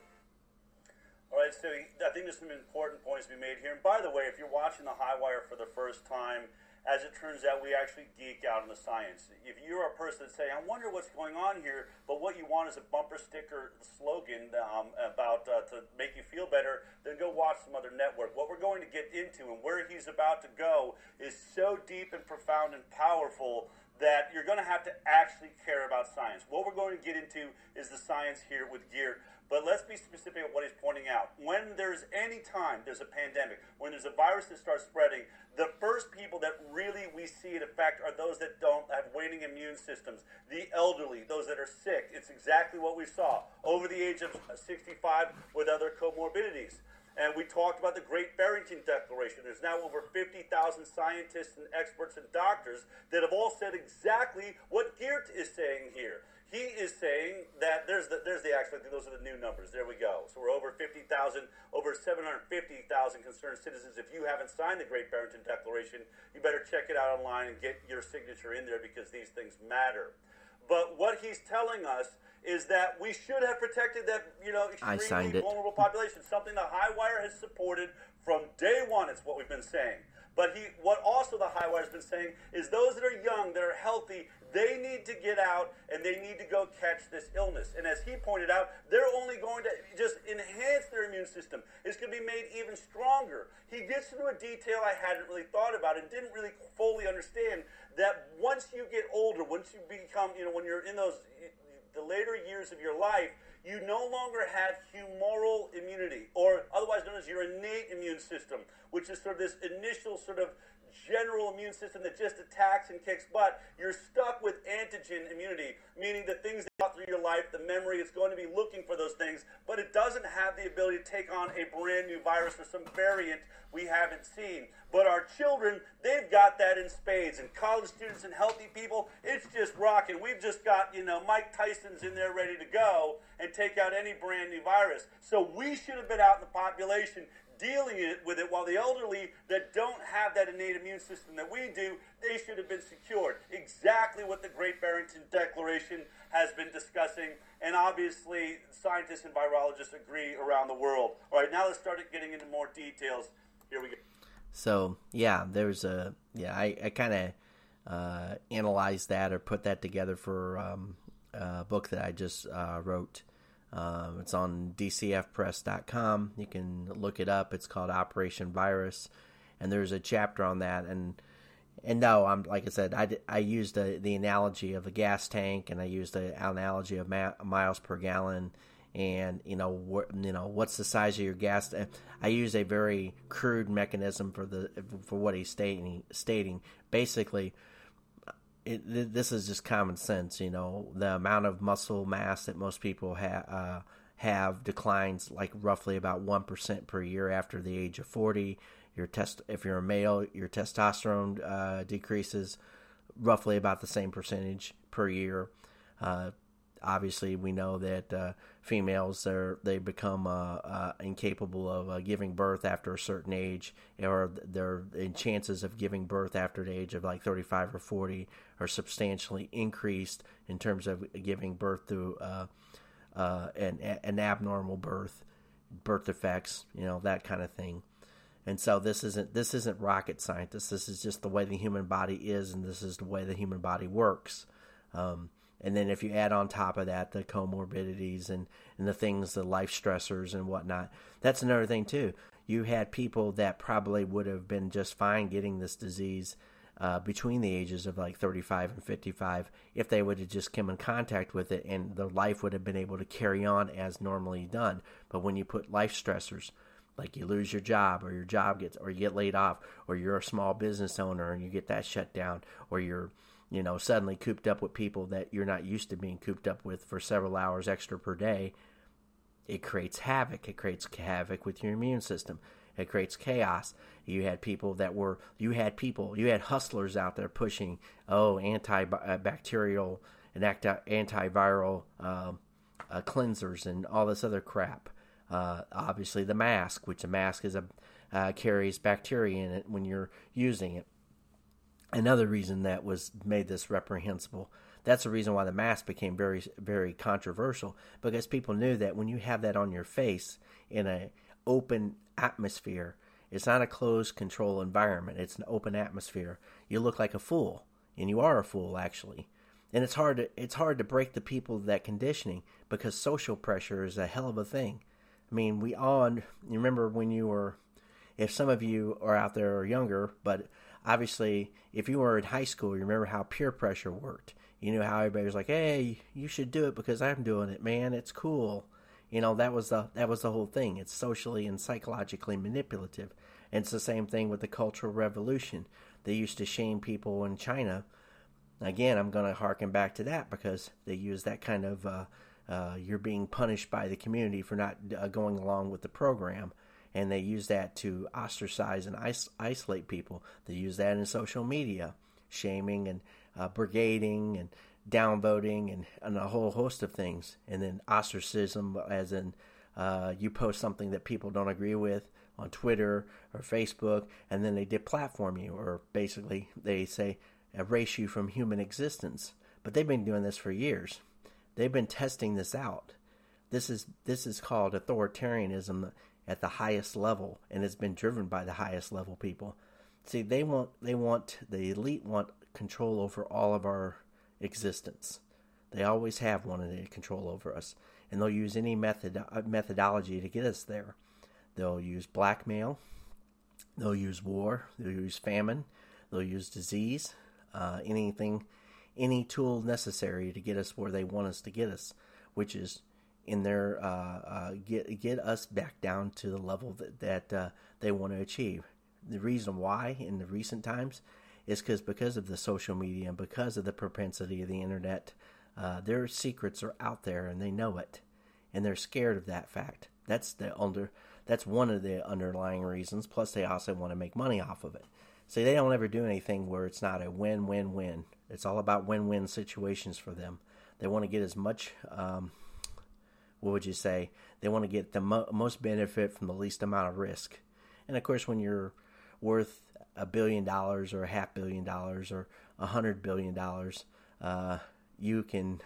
All right, so I think there's some important points to be made here. And by the way, if you're watching The High Wire for the first time, as it turns out, we actually geek out on the science. If you're a person that say, I wonder what's going on here, but what you want is a bumper sticker slogan about to make you feel better, then go watch some other network. What we're going to get into and where he's about to go is so deep and profound and powerful that you're going to have to actually care about science. What we're going to get into is the science here with Geert, but let's be specific at what he's pointing out. When there's any time there's a pandemic, when there's a virus that starts spreading, the first people that really we see it affect are those that don't have waning immune systems, the elderly, those that are sick. It's exactly what we saw over the age of 65 with other comorbidities. And we talked about the Great Barrington Declaration. There's now over 50,000 scientists and experts and doctors that have all said exactly what Geert is saying here. He is saying that there's the actual, those are the new numbers. There we go. So we're over 50,000, over 750,000 concerned citizens. If you haven't signed the Great Barrington Declaration, you better check it out online and get your signature in there because these things matter. But what he's telling us is that we should have protected that, extremely vulnerable population, something the High Wire has supported from day one. It's what we've been saying. But what also the High Wire has been saying is those that are young, that are healthy, they need to get out and they need to go catch this illness. And as he pointed out, they're only going to just enhance their immune system. It's going to be made even stronger. He gets into a detail I hadn't really thought about and didn't really fully understand, that once you get older, once you become, when you're in those the later years of your life, you no longer have humoral immunity, or otherwise known as your innate immune system, which is sort of this initial sort of general immune system that just attacks and kicks butt. You're stuck with antigen immunity, meaning the things that go through your life, the memory, it's going to be looking for those things, but it doesn't have the ability to take on a brand new virus or some variant we haven't seen. But our children, they've got that in spades, and college students and healthy people, it's just rocking. We've just got, Mike Tyson's in there ready to go and take out any brand new virus. So we should have been out in the population dealing with it, while the elderly that don't have that innate immune system that we do, they should have been secured. Exactly what the Great Barrington Declaration has been discussing, and obviously scientists and virologists agree around the world. All right, now let's start getting into more details. Here we go. So, I kind of analyzed that or put that together for a book that I just wrote. It's on dcfpress.com. You can look it up. It's called Operation Virus, and there's a chapter on that. And no, I'm like I said, I used the analogy of a gas tank, and I used the analogy of miles per gallon, and what's the size of your gas tank. I used a very crude mechanism for what he's stating. Basically, this is just common sense, the amount of muscle mass that most people have declines like roughly about 1% per year after the age of 40. If you're a male, your testosterone decreases roughly about the same percentage per year. Obviously, we know that females, they become incapable of giving birth after a certain age, or their chances of giving birth after the age of like 35 or 40 are substantially increased in terms of giving birth through an abnormal birth defects, that kind of thing. And so this isn't rocket science. This is just the way the human body is, and this is the way the human body works. And then if you add on top of that the comorbidities and the things, the life stressors and whatnot, that's another thing too. You had people that probably would have been just fine getting this disease between the ages of like 35 and 55 if they would have just come in contact with it, and their life would have been able to carry on as normally done. But when you put life stressors, like you lose your job, or you get laid off, or you're a small business owner and you get that shut down, or you're suddenly cooped up with people that you're not used to being cooped up with for several hours extra per day, it creates havoc. It creates havoc with your immune system. It creates chaos. You had hustlers out there pushing, antibacterial and antiviral cleansers and all this other crap. Obviously the mask, which a mask is carries bacteria in it when you're using it. Another reason that made this reprehensible. That's the reason why the mask became very, very controversial, because people knew that when you have that on your face in an open atmosphere, it's not a closed control environment. It's an open atmosphere. You look like a fool, and you are a fool actually. And it's hard to break the people that conditioning, because social pressure is a hell of a thing. I mean, you remember if some of you are out there or younger, but obviously, if you were in high school, you remember how peer pressure worked. You knew how everybody was like, hey, you should do it because I'm doing it, man. It's cool. You know, that was the whole thing. It's socially and psychologically manipulative. And it's the same thing with the Cultural Revolution. They used to shame people in China. Again, I'm going to harken back to that because they use that kind of, you're being punished by the community for not going along with the program. And they use that to ostracize and isolate people. They use that in social media, shaming and brigading and downvoting and a whole host of things. And then ostracism, as in you post something that people don't agree with on Twitter or Facebook, and then they deplatform you, or basically they say erase you from human existence. But they've been doing this for years. They've been testing this out. This is called authoritarianism at the highest level, and it's been driven by the highest level people. See, the elite want control over all of our existence. They always have wanted control over us, and they'll use any methodology to get us there. They'll use blackmail. They'll use war. They'll use famine. They'll use disease. Any tool necessary to get us where they want us to get us, which is in their get us back down to the level that they want to achieve. The reason why in the recent times is because of the social media and because of the propensity of the internet, their secrets are out there and they know it, and they're scared of that fact. That's one of the underlying reasons. Plus, they also want to make money off of it. See, they don't ever do anything where it's not a win-win-win. It's all about win-win situations for them. They want to get as much. They want to get the most benefit from the least amount of risk. And of course, when you're worth $1 billion or $500 million or $100 billion, you can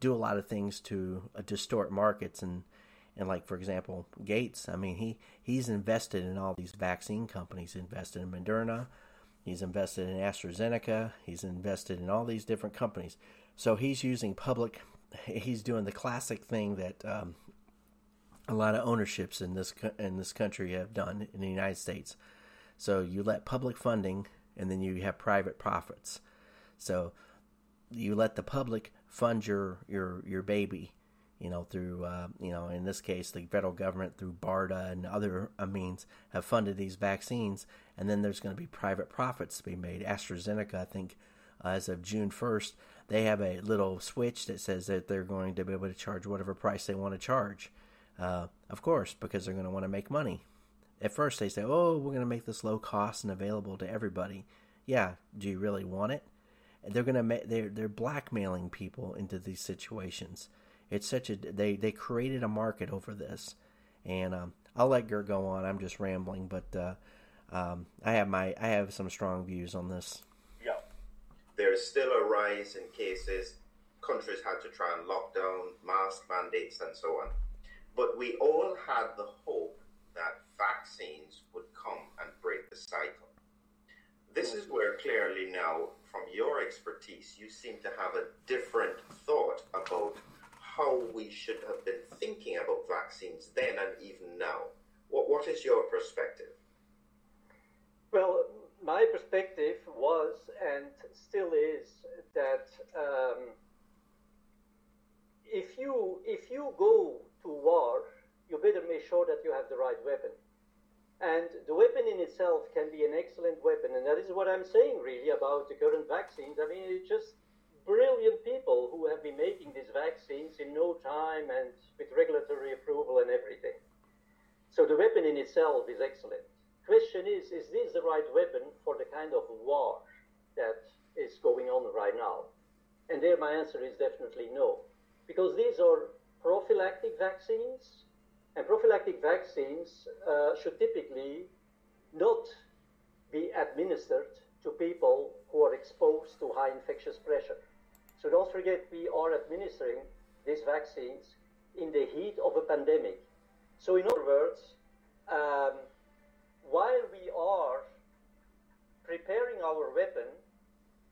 do a lot of things to distort markets. And like, for example, Gates, I mean, he's invested in all these vaccine companies. He invested in Moderna. He's invested in AstraZeneca. He's invested in all these different companies. So he's doing the classic thing that a lot of ownerships in this country have done in the United States. So you let public funding, and then you have private profits. So you let the public fund your baby. You know, through, in this case, the federal government through BARDA and other means have funded these vaccines. And then there's going to be private profits to be made. AstraZeneca, I think, as of June 1st, they have a little switch that says that they're going to be able to charge whatever price they want to charge. Of course, because they're going to want to make money. At first, they say, oh, we're going to make this low cost and available to everybody. Yeah, do you really want it? They're going to they're blackmailing people into these situations. It's such a they created a market over this, and I'll let Gert go on. I'm just rambling, but I have some strong views on this. Yeah, there is still a rise in cases. Countries had to try and lock down, mask mandates, and so on. But we all had the hope that vaccines would come and break the cycle. This is where clearly now, from your expertise, you seem to have a different thought about how we should have been thinking about vaccines then and even now. What is your perspective? Well, my perspective was and still is that if you go to war, you better make sure that you have the right weapon. And the weapon in itself can be an excellent weapon. And that is what I'm saying really about the current vaccines. I mean, it's just brilliant people who have been making these vaccines in no time and with regulatory approval and everything. So the weapon in itself is excellent. Question is this the right weapon for the kind of war that is going on right now? And there my answer is definitely no. Because these are prophylactic vaccines, and prophylactic vaccines should typically not be administered to people who are exposed to high infectious pressure. So don't forget, we are administering these vaccines in the heat of a pandemic. So in other words, while we are preparing our weapon,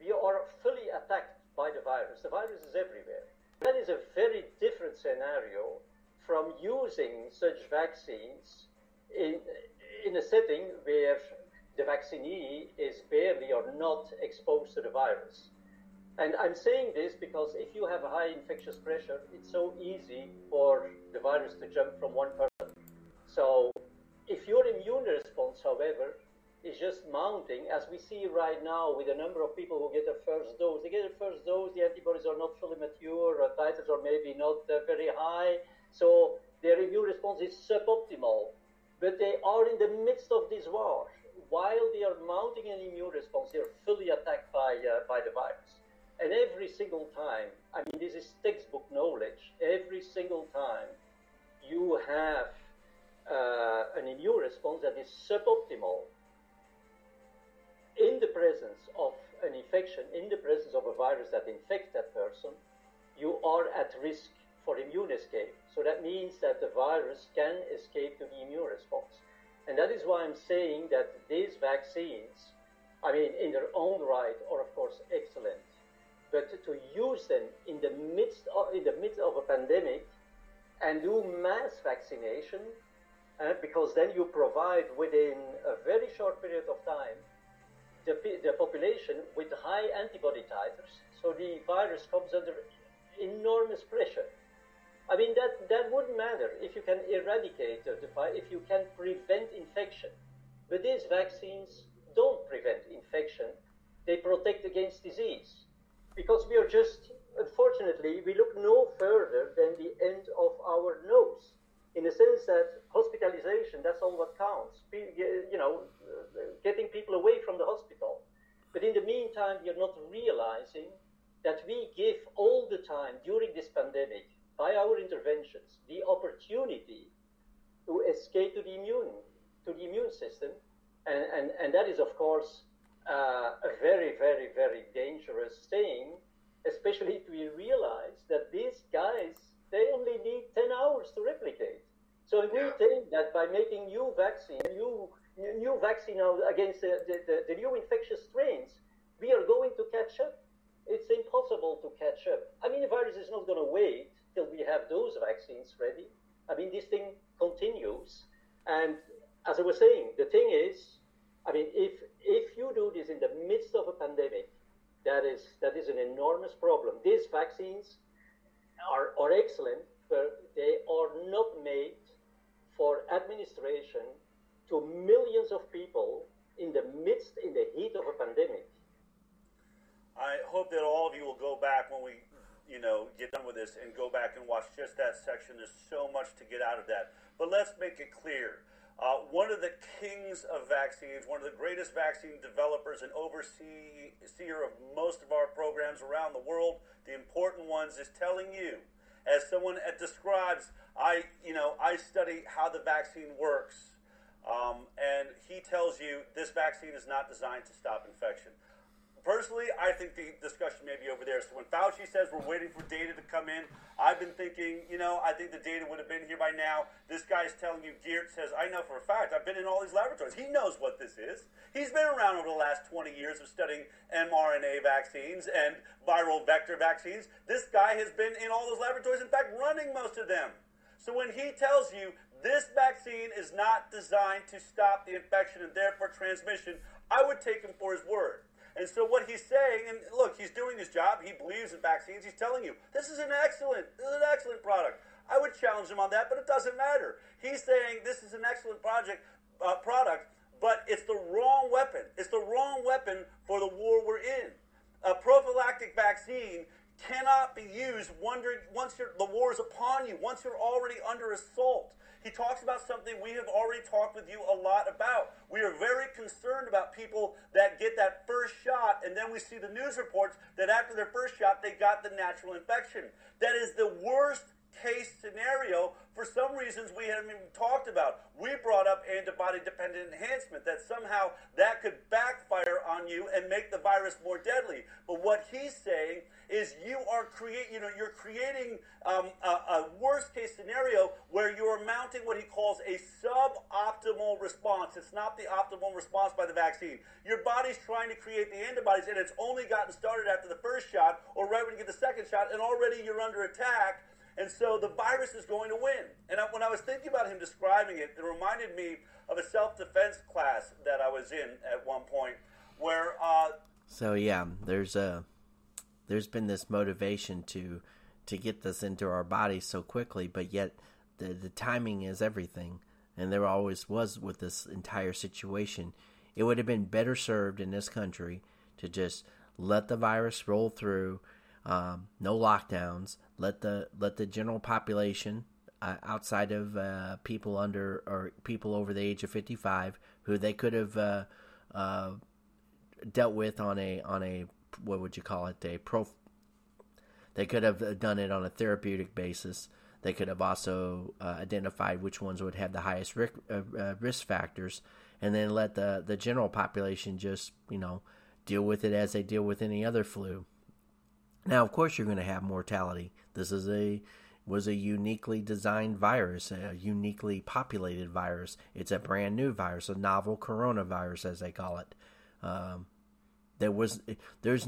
we are fully attacked by the virus. The virus is everywhere. That is a very different scenario from using such vaccines in a setting where the vaccinee is barely or not exposed to the virus. And I'm saying this because if you have a high infectious pressure, it's so easy for the virus to jump from one person. So if your immune response, however, is just mounting, as we see right now with a number of people who get their first dose, the antibodies are not fully mature, or titers are maybe not very high, so their immune response is suboptimal. But they are in the midst of this war. While they are mounting an immune response, they are fully attacked by the virus. And every single time, I mean, this is textbook knowledge, every single time you have an immune response that is suboptimal in the presence of an infection, in the presence of a virus that infects that person, you are at risk for immune escape. So that means that the virus can escape to the immune response. And that is why I'm saying that these vaccines, I mean, in their own right are, of course, excellent. But to use them in the midst of a pandemic and do mass vaccination, because then you provide within a very short period of time the population with high antibody titers, so the virus comes under enormous pressure. I mean, that wouldn't matter if you can eradicate the virus, if you can prevent infection. But these vaccines don't prevent infection, they protect against disease. Because we are just, unfortunately, we look no further than the end of our nose, in the sense that hospitalization, that's all what counts, you know, getting people away from the hospital. But in the meantime, we are not realizing that we give all the time during this pandemic, by our interventions, the opportunity to escape to the immune system. And that is, of course, a very, very, very dangerous thing, especially if we realize that these guys, they only need 10 hours to replicate. So if we think that by making new vaccine against the new infectious strains, we are going to catch up. It's impossible to catch up. I mean, the virus is not going to wait till we have those vaccines ready. I mean, this thing continues. And as I was saying, the thing is, I mean, if you do this in the midst of a pandemic, that is an enormous problem. These vaccines are excellent, but they are not made for administration to millions of people in the heat of a pandemic. I hope that all of you will go back when we, you know, get done with this and go back and watch just that section. There's so much to get out of that. But let's make it clear. One of the kings of vaccines, one of the greatest vaccine developers and overseer of most of our programs around the world, the important ones, is telling you, as someone that describes, I study how the vaccine works, and he tells you this vaccine is not designed to stop infection. Personally, I think the discussion may be over there. So when Fauci says we're waiting for data to come in, I've been thinking, I think the data would have been here by now. This guy is telling you, Geert says, I know for a fact. I've been in all these laboratories. He knows what this is. He's been around over the last 20 years of studying mRNA vaccines and viral vector vaccines. This guy has been in all those laboratories, in fact, running most of them. So when he tells you this vaccine is not designed to stop the infection and therefore transmission, I would take him for his word. And so what he's saying, and look, he's doing his job. He believes in vaccines. He's telling you, this is an excellent product. I would challenge him on that, but it doesn't matter. He's saying this is an excellent product, but it's the wrong weapon. It's the wrong weapon for the war we're in. A prophylactic vaccine cannot be used once the war is upon you, once you're already under assault. He talks about something we have already talked with you a lot about. We are very concerned about people that get that first shot, and then we see the news reports that after their first shot, they got the natural infection. That is the worst case scenario for some reasons we haven't even talked about. We brought up antibody-dependent enhancement, that somehow that could backfire on you and make the virus more deadly. But what he's saying is you're creating a worst-case scenario where you're mounting what he calls a suboptimal response. It's not the optimal response by the vaccine. Your body's trying to create the antibodies, and it's only gotten started after the first shot or right when you get the second shot, and already you're under attack. And so the virus is going to win. And when I was thinking about him describing it, it reminded me of a self-defense class that I was in at one point where... So, yeah, there's been this motivation to get this into our bodies so quickly, but yet the timing is everything. And there always was with this entire situation. It would have been better served in this country to just let the virus roll through, no lockdowns, let the general population outside of people under or people over the age of 55 who they could have dealt with on a what would you call it, they could have done it on a therapeutic basis. They could have also identified which ones would have the highest risk factors, and then let the general population just, deal with it as they deal with any other flu. Now, of course, you're going to have mortality. This is was a uniquely designed virus, a uniquely populated virus. It's a brand new virus, a novel coronavirus, as they call it. There's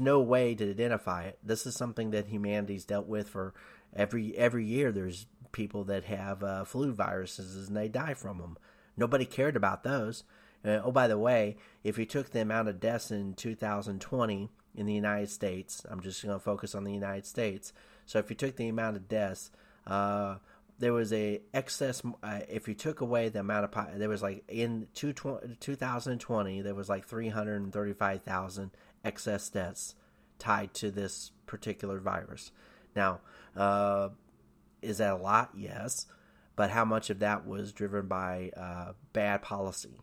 no way to identify it. This is something that humanity's dealt with for every year. There's people that have flu viruses and they die from them. Nobody cared about those. Oh, by the way, if you took the amount of deaths in 2020 in the United States, I'm just going to focus on the United States. So if you took the amount of deaths, there was a excess. If you took away the amount of, there was like in 2020, there was like 335,000 excess deaths tied to this particular virus. Now, is that a lot? Yes. But how much of that was driven by bad policy?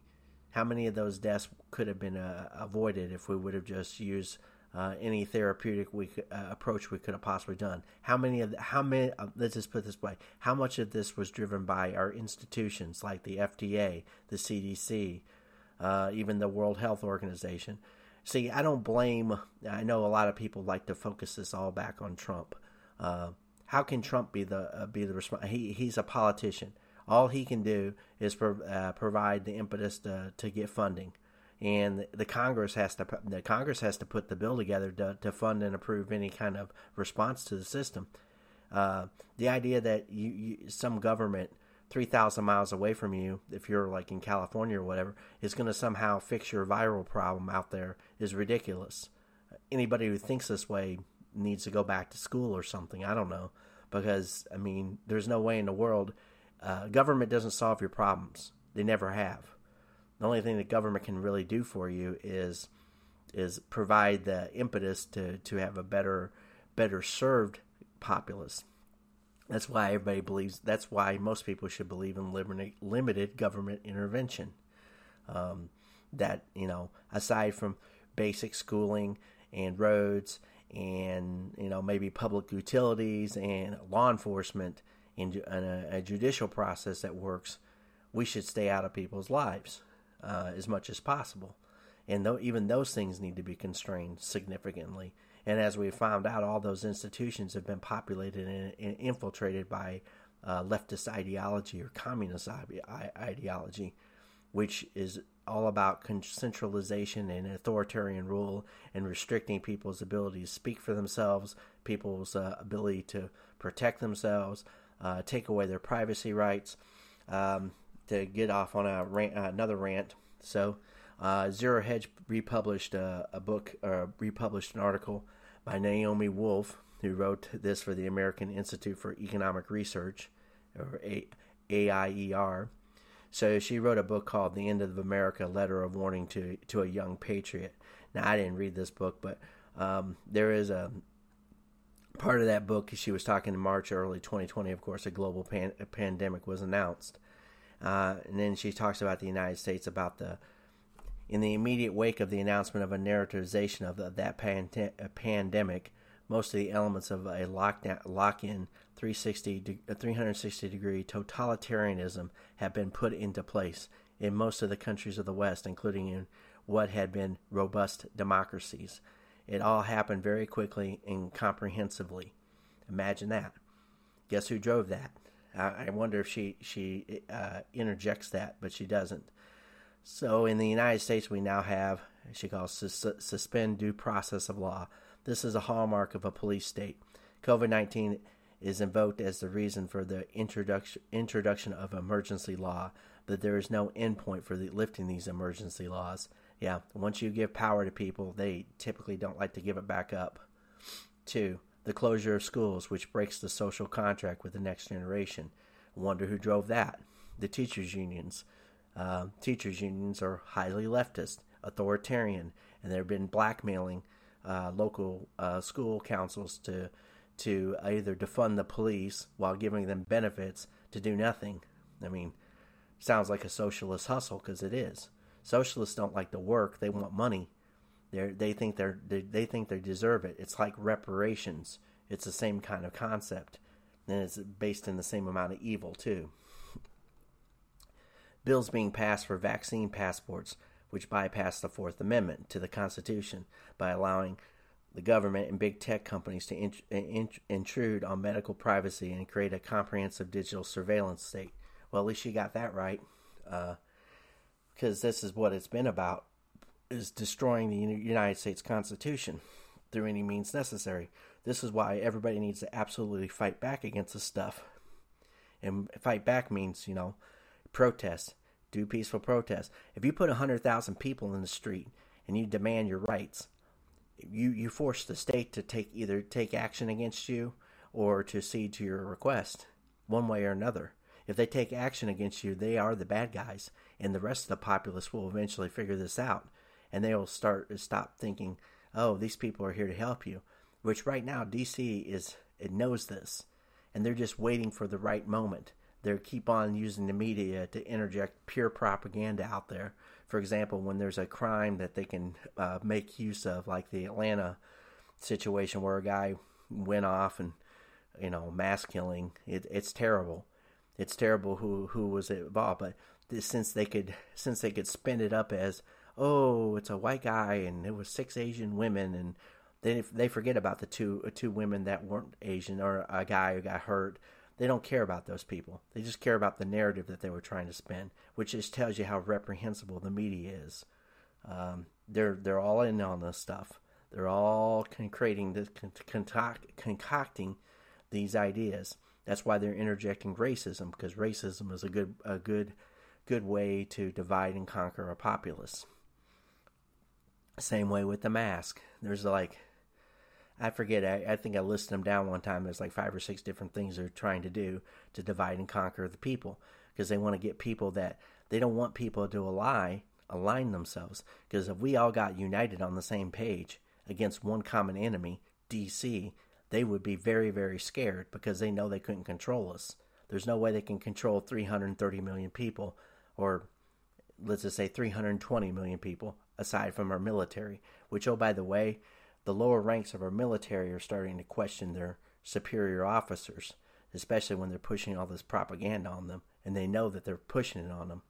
How many of those deaths could have been avoided if we would have just used any therapeutic approach we could have possibly done? Let's just put it this way: how much of this was driven by our institutions like the FDA, the CDC, even the World Health Organization? See, I don't blame. I know a lot of people like to focus this all back on Trump. How can Trump be the response? He's a politician. All he can do is provide the impetus to get funding, and the Congress has to put the bill together to fund and approve any kind of response to the system. The idea that you some government 3,000 miles away from you, if you're like in California or whatever, is going to somehow fix your viral problem out there is ridiculous. Anybody who thinks this way needs to go back to school or something. I don't know, because I mean, there's no way in the world. Government doesn't solve your problems. They never have. The only thing that government can really do for you is provide the impetus to have a better served populace. That's why everybody believes. That's why most people should believe in limited government intervention. Aside from basic schooling and roads and maybe public utilities and law enforcement. In a judicial process that works, we should stay out of people's lives as much as possible. And even those things need to be constrained significantly. And as we found out, all those institutions have been populated and infiltrated by leftist ideology or communist ideology, which is all about centralization and authoritarian rule and restricting people's ability to speak for themselves, people's ability to protect themselves, take away their privacy rights. To get off on a rant, another rant. So Zero Hedge republished a book, or republished an article by Naomi Wolf, who wrote this for the American Institute for Economic Research, or AIER. So she wrote a book called The End of America, Letter of Warning to a Young Patriot. Now, I didn't read this book, but there is a part of that book. She was talking in March, early 2020, of course, a global pandemic was announced. And then she talks about the United States, about in the immediate wake of the announcement of a narrativization of that pandemic, most of the elements of a lock-in 360-degree totalitarianism have been put into place in most of the countries of the West, including in what had been robust democracies. It all happened very quickly and comprehensively. Imagine that. Guess who drove that? I wonder if she interjects that, but she doesn't. So in the United States, we now have, she calls suspend due process of law. This is a hallmark of a police state. COVID-19 is invoked as the reason for the introduction of emergency law, but there is no endpoint for lifting these emergency laws. Yeah, once you give power to people, they typically don't like to give it back up. 2. The closure of schools, which breaks the social contract with the next generation. I wonder who drove that? The teachers' unions. Teachers' unions are highly leftist, authoritarian, and they've been blackmailing local school councils to either defund the police while giving them benefits to do nothing. I mean, sounds like a socialist hustle, because it is. Socialists don't like to work; they want money. They think they deserve it. It's like reparations. It's the same kind of concept, and it's based in the same amount of evil too. Bills being passed for vaccine passports, which bypass the Fourth Amendment to the Constitution by allowing the government and big tech companies to intrude on medical privacy and create a comprehensive digital surveillance state. Well, at least you got that right, because this is what it's been about, is destroying the United States Constitution through any means necessary. This is why everybody needs to absolutely fight back against this stuff. And fight back means, protest. Do peaceful protests. If you put 100,000 people in the street and you demand your rights, you force the state to either take action against you or to cede to your request, one way or another. If they take action against you, they are the bad guys, and the rest of the populace will eventually figure this out, and they will stop thinking, oh, these people are here to help you, which right now DC knows this, and they're just waiting for the right moment. They keep on using the media to interject pure propaganda out there. For example, when there's a crime that they can make use of, like the Atlanta situation where a guy went off and, mass killing. It's terrible. It's terrible who was involved. But since they could spin it up as, oh, it's a white guy and it was 6 Asian women, and then if they forget about the two women that weren't Asian, or a guy who got hurt. They don't care about those people. They just care about the narrative that they were trying to spin, which just tells you how reprehensible the media is. They're all in on this stuff. They're all concocting these ideas. That's why they're interjecting racism, because racism is a good way to divide and conquer a populace. Same way with the mask. There's I forget, I think I listed them down one time. There's 5 or 6 different things they're trying to do to divide and conquer the people, because they want to get people that they don't want people to align themselves, because if we all got united on the same page against one common enemy, DC, they would be very, very scared, because they know they couldn't control us. There's no way they can control 330 million people, or let's just say 320 million people, aside from our military, which, oh, by the way, the lower ranks of our military are starting to question their superior officers, especially when they're pushing all this propaganda on them, and they know that they're pushing it on them.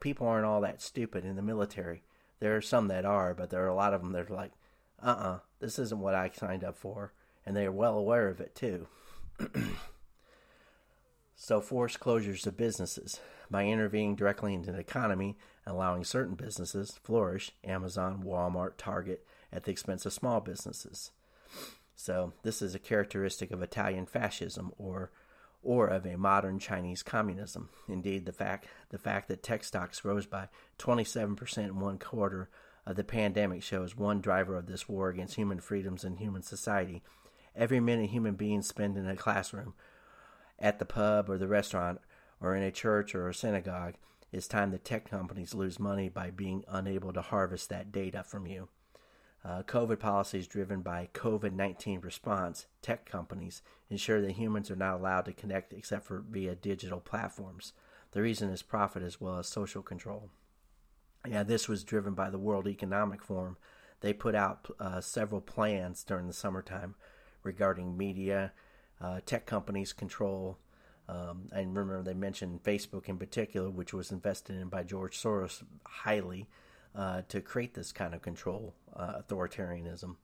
People aren't all that stupid in the military. There are some that are, but there are a lot of them that are this isn't what I signed up for, and they are well aware of it too. So forced closures of businesses. By intervening directly into the economy, allowing certain businesses flourish, Amazon, Walmart, Target, at the expense of small businesses. So this is a characteristic of Italian fascism or of a modern Chinese communism. Indeed, the fact that tech stocks rose by 27% in one quarter of the pandemic shows one driver of this war against human freedoms and human society. Every minute human beings spend in a classroom, at the pub or the restaurant, or in a church or a synagogue, is time the tech companies lose money by being unable to harvest that data from you. COVID policies driven by COVID-19 response, tech companies ensure that humans are not allowed to connect except for via digital platforms. The reason is profit as well as social control. Yeah, this was driven by the World Economic Forum. They put out several plans during the summertime regarding media, tech companies control. And remember, they mentioned Facebook in particular, which was invested in by George Soros highly, to create this kind of control, authoritarianism.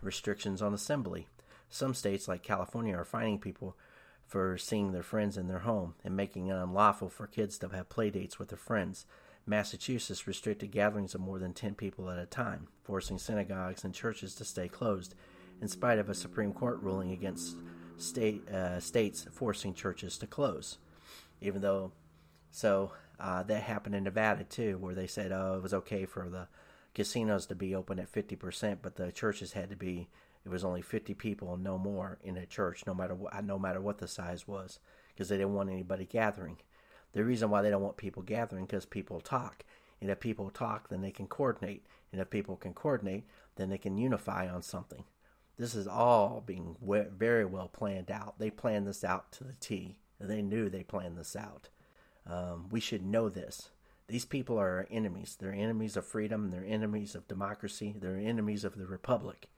Restrictions on assembly. Some states, like California, are fining people for seeing their friends in their home and making it unlawful for kids to have play dates with their friends. Massachusetts restricted gatherings of more than 10 people at a time, forcing synagogues and churches to stay closed, in spite of a Supreme Court ruling against states forcing churches to close. Even though, that happened in Nevada too, where they said, it was okay for the casinos to be open at 50%, but the churches had to be, it was only 50 people and no more in a church, no matter what the size was, because they didn't want anybody gathering. The reason why they don't want people gathering, because people talk. And if people talk, then they can coordinate. And if people can coordinate, then they can unify on something. This is all being very well planned out. They planned this out to the T. They knew they planned this out. We should know this. These people are our enemies. They're enemies of freedom. They're enemies of democracy. They're enemies of the republic.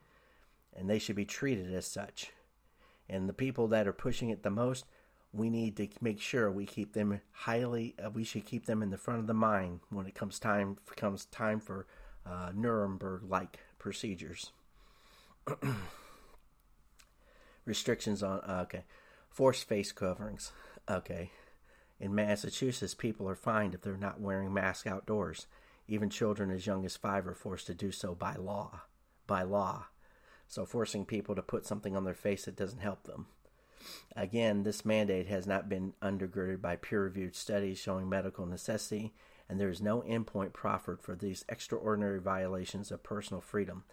And they should be treated as such. And the people that are pushing it the most, we need to make sure we keep them we should keep them in the front of the mind when it comes time for Nuremberg-like procedures. Restrictions on, forced face coverings. Okay. In Massachusetts, people are fined if they're not wearing masks outdoors. Even children as young as 5 are forced to do so by law. So forcing people to put something on their face that doesn't help them. Again, this mandate has not been undergirded by peer-reviewed studies showing medical necessity, and there is no endpoint proffered for these extraordinary violations of personal freedom.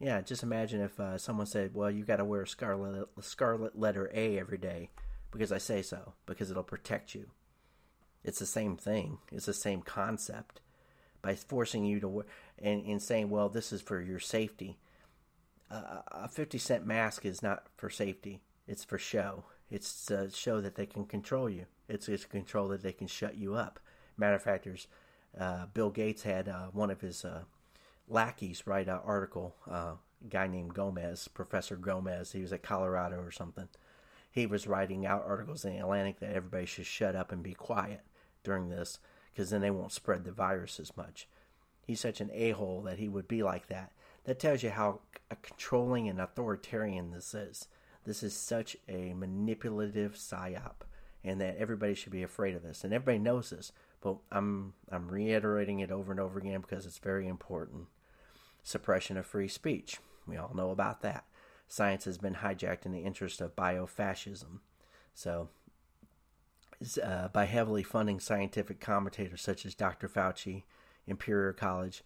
Yeah, just imagine if someone said, well, you got to wear scarlet letter A every day because I say so, because it'll protect you. It's the same thing. It's the same concept. By forcing you to wear and saying, well, this is for your safety. A 50-cent mask is not for safety. It's for show. It's to show that they can control you. It's to control that they can shut you up. Matter of fact, there's, Bill Gates had one of his lackeys write an article, a guy named Gomez, Professor Gomez. He was at Colorado or something. He was writing out articles in the Atlantic that everybody should shut up and be quiet during this because then they won't spread the virus as much. He's such an a-hole that he would be like that. That tells you how controlling and authoritarian this is. This is such a manipulative psyop, and that everybody should be afraid of this. And everybody knows this, but I'm reiterating it over and over again because it's very important. Suppression of free speech. We all know about that. Science has been hijacked in the interest of biofascism. So, by heavily funding scientific commentators such as Dr. Fauci, Imperial College,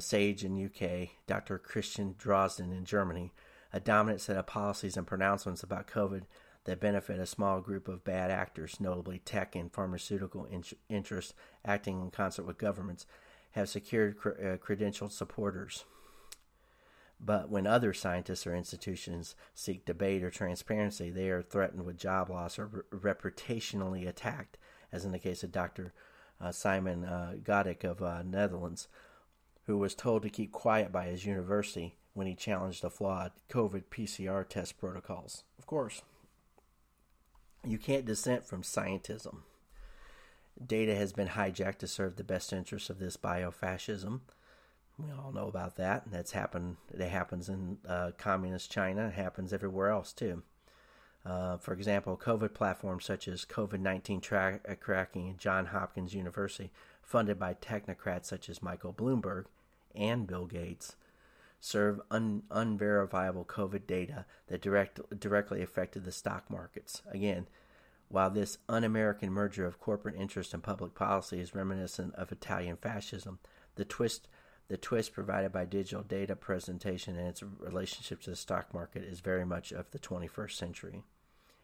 Sage in UK, Dr. Christian Drosten in Germany, a dominant set of policies and pronouncements about COVID that benefit a small group of bad actors, notably tech and pharmaceutical interests acting in concert with governments, have secured credentialed supporters. But when other scientists or institutions seek debate or transparency, they are threatened with job loss or reputationally attacked, as in the case of Dr. Simon Godek of Netherlands, who was told to keep quiet by his university when he challenged the flawed COVID PCR test protocols. Of course, you can't dissent from scientism. Data has been hijacked to serve the best interests of this biofascism. We all know about that. That's happened. It happens in communist China. It happens everywhere else too. For example, COVID platforms such as COVID-19 tracking at Johns Hopkins University, funded by technocrats such as Michael Bloomberg and Bill Gates, serve unverifiable COVID data that directly affected the stock markets. Again, while this un-American merger of corporate interest and public policy is reminiscent of Italian fascism, the twist provided by digital data presentation and its relationship to the stock market is very much of the 21st century.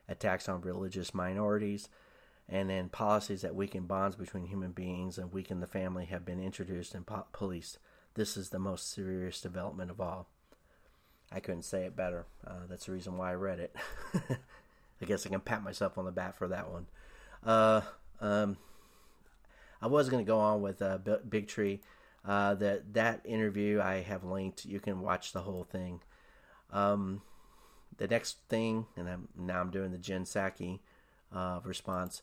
Attacks on religious minorities and then policies that weaken bonds between human beings and weaken the family have been introduced and policed. This is the most serious development of all. I couldn't say it better. That's the reason why I read it. I guess I can pat myself on the back for that one. I was going to go on with Bigtree. That interview I have linked. You can watch the whole thing. The next thing, and I'm doing the Jen Psaki response.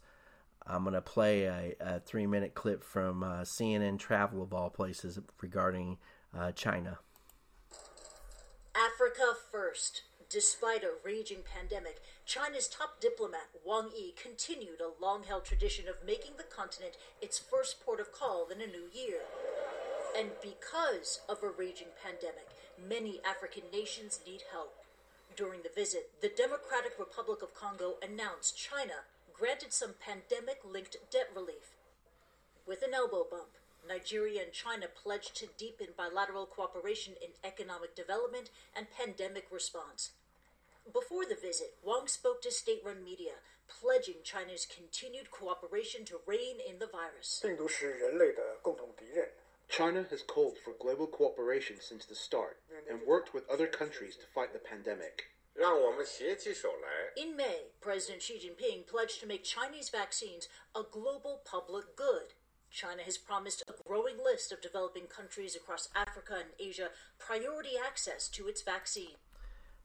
I'm going to play a 3-minute clip from CNN Travel of all places regarding China. Africa first. Despite a raging pandemic, China's top diplomat Wang Yi continued a long-held tradition of making the continent its first port of call in a new year. And because of a raging pandemic, many African nations need help. During the visit, the Democratic Republic of Congo announced China granted some pandemic-linked debt relief. With an elbow bump, Nigeria and China pledged to deepen bilateral cooperation in economic development and pandemic response. Before the visit, Wang spoke to state-run media, pledging China's continued cooperation to rein in the virus. China has called for global cooperation since the start and worked with other countries to fight the pandemic. In May, President Xi Jinping pledged to make Chinese vaccines a global public good. China has promised a growing list of developing countries across Africa and Asia priority access to its vaccine.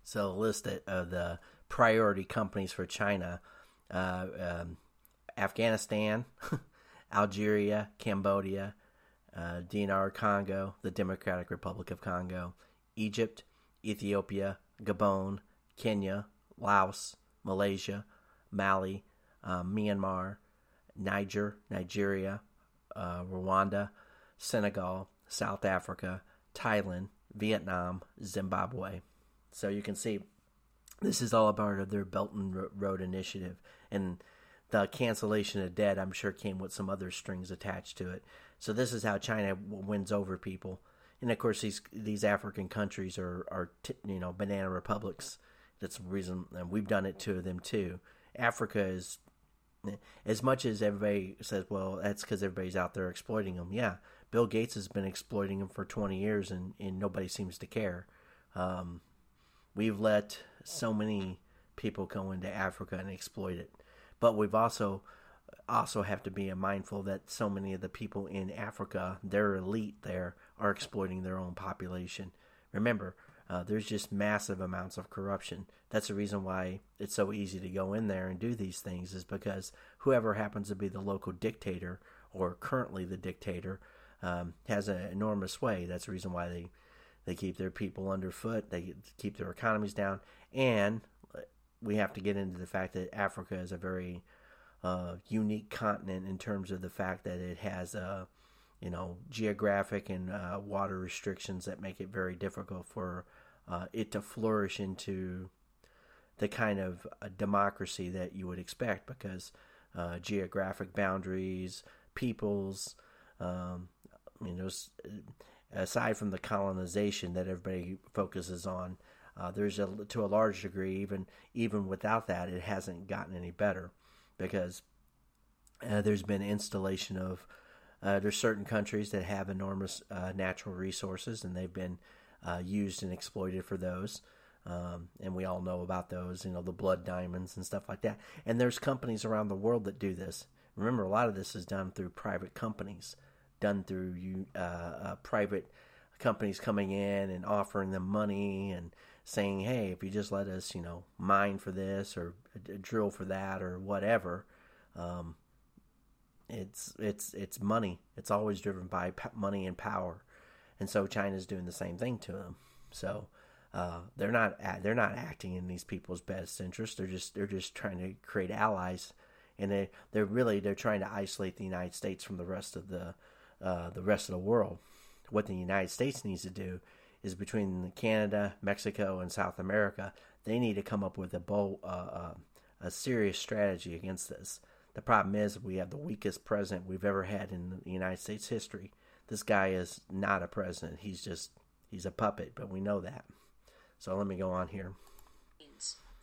So a list of the priority companies for China, Afghanistan, Algeria, Cambodia, DNR Congo, the Democratic Republic of Congo, Egypt, Ethiopia, Gabon, Kenya, Laos, Malaysia, Mali, Myanmar, Nigeria, Rwanda, Senegal, South Africa, Thailand, Vietnam, Zimbabwe. So you can see this is all a part of their Belt and Road Initiative. And the cancellation of debt, I'm sure, came with some other strings attached to it. So this is how China wins over people. And, of course, these African countries are banana republics. That's the reason we've done it to them, too. Africa is, as much as everybody says, well, that's because everybody's out there exploiting them. Yeah, Bill Gates has been exploiting them for 20 years, and nobody seems to care. We've let so many people go into Africa and exploit it. But we've also have to be mindful that so many of the people in Africa, their elite there, are exploiting their own population. Remember, there's just massive amounts of corruption. That's the reason why it's so easy to go in there and do these things, is because whoever happens to be the local dictator, or currently the dictator, has an enormous sway. That's the reason why they keep their people underfoot, they keep their economies down, and we have to get into the fact that Africa is a very unique continent in terms of the fact that it has geographic and water restrictions that make it very difficult for it to flourish into the kind of democracy that you would expect, because geographic boundaries, peoples, aside from the colonization that everybody focuses on, to a large degree, even without that, it hasn't gotten any better, because there's been installation of there's certain countries that have enormous natural resources, and they've been used and exploited for those, and we all know about those, the blood diamonds and stuff like that. And there's companies around the world that do this. Remember, a lot of this is done through private companies. Done through private companies coming in and offering them money and saying, hey, if you just let us, mine for this or drill for that or whatever, it's money. It's always driven by money and power, and so China's doing the same thing to them. So they're not acting in these people's best interest. They're just trying to create allies, and they're trying to isolate the United States from the rest of the rest of the world. What the United States needs to do is, between Canada, Mexico, and South America, they need to come up with a serious strategy against this. The problem is we have the weakest president we've ever had in the United States history. This guy is not a president. He's a puppet, but we know that. So let me go on here.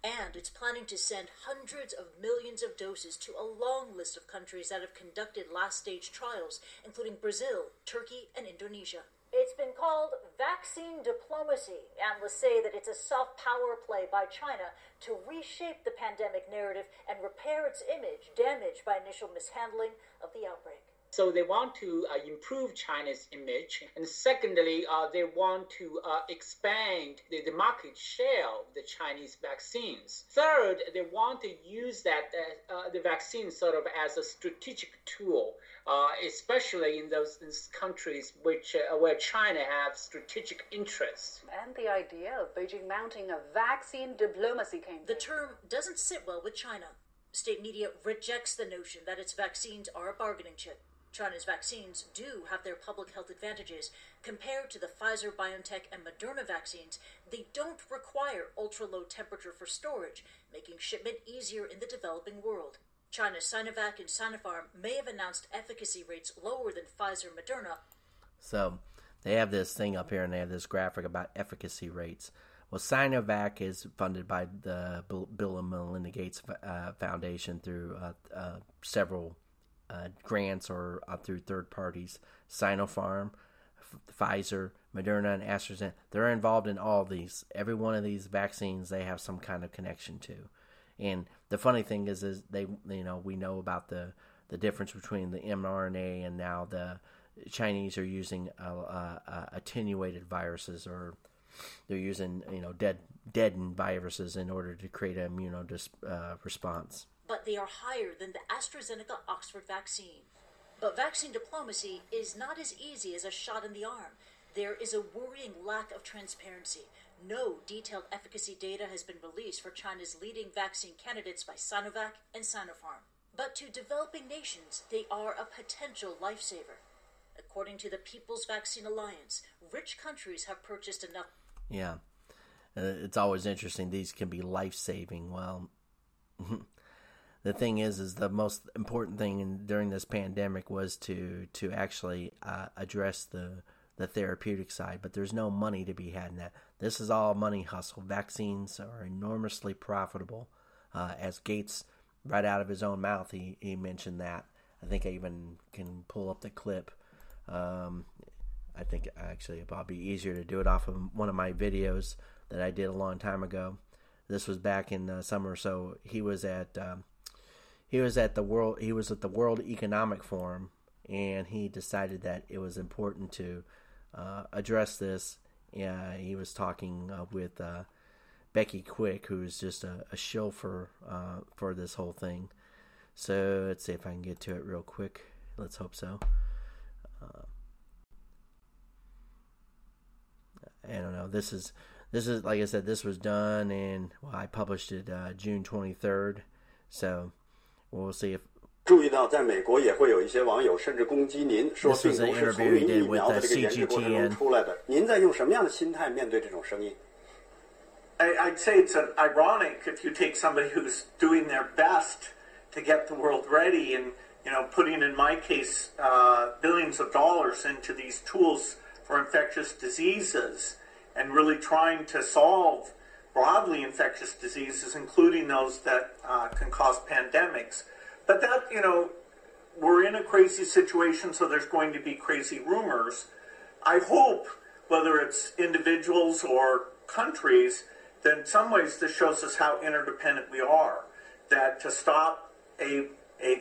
And it's planning to send hundreds of millions of doses to a long list of countries that have conducted last-stage trials, including Brazil, Turkey, and Indonesia. It's been called vaccine diplomacy. Analysts say that it's a soft power play by China to reshape the pandemic narrative and repair its image damaged by initial mishandling of the outbreak. So they want to improve China's image. And secondly, they want to expand the market share of the Chinese vaccines. Third, they want to use that the vaccine sort of as a strategic tool, especially in those countries where China has strategic interests. And the idea of Beijing mounting a vaccine diplomacy campaign. The term doesn't sit well with China. State media rejects the notion that its vaccines are a bargaining chip. China's vaccines do have their public health advantages. Compared to the Pfizer, BioNTech, and Moderna vaccines, they don't require ultra-low temperature for storage, making shipment easier in the developing world. China's Sinovac and Sinopharm may have announced efficacy rates lower than Pfizer, Moderna. So they have this thing up here, and they have this graphic about efficacy rates. Well, Sinovac is funded by the Bill and Melinda Gates Foundation through several grants or through third parties. Sinopharm, Pfizer, Moderna, and AstraZeneca, they're involved in all these. Every one of these vaccines they have some kind of connection to. And the funny thing is they, you know, we know about the difference between the mRNA, and now the Chinese are using attenuated viruses, or they're using, you know, deadened viruses in order to create an immuno response. But they are higher than the AstraZeneca Oxford vaccine. But vaccine diplomacy is not as easy as a shot in the arm. There is a worrying lack of transparency. No detailed efficacy data has been released for China's leading vaccine candidates by Sinovac and Sinopharm. But to developing nations, they are a potential lifesaver. According to the People's Vaccine Alliance, rich countries have purchased enough. Yeah, it's always interesting. These can be life-saving. Well, the thing is the most important thing during this pandemic was to actually address the therapeutic side, but there's no money to be had in that. This is all money hustle. Vaccines are enormously profitable. As Gates, right out of his own mouth, he mentioned that. I think I even can pull up the clip. I think actually it'd probably be easier to do it off of one of my videos that I did a long time ago. This was back in the summer, so he was at the World Economic Forum, and he decided that it was important to address this. He was talking with Becky Quick, who's just a shill for this whole thing. So let's see if I can get to it real quick. Let's hope so. I don't know. This is like I said. This was done, and well, I published it June 23rd. So we'll see if. 注意到，在美国也会有一些网友甚至攻击您，说病毒是从疫苗的这个研制过程中出来的。您在用什么样的心态面对这种声音？ I'd say it's ironic if you take somebody who's doing their best to get the world ready, and you know, putting in my case billions of dollars into these tools for infectious diseases, and really trying to solve broadly infectious diseases, including those that can cause pandemics. But that, you know, we're in a crazy situation, so there's going to be crazy rumors. I hope, whether it's individuals or countries, that in some ways this shows us how interdependent we are, that to stop a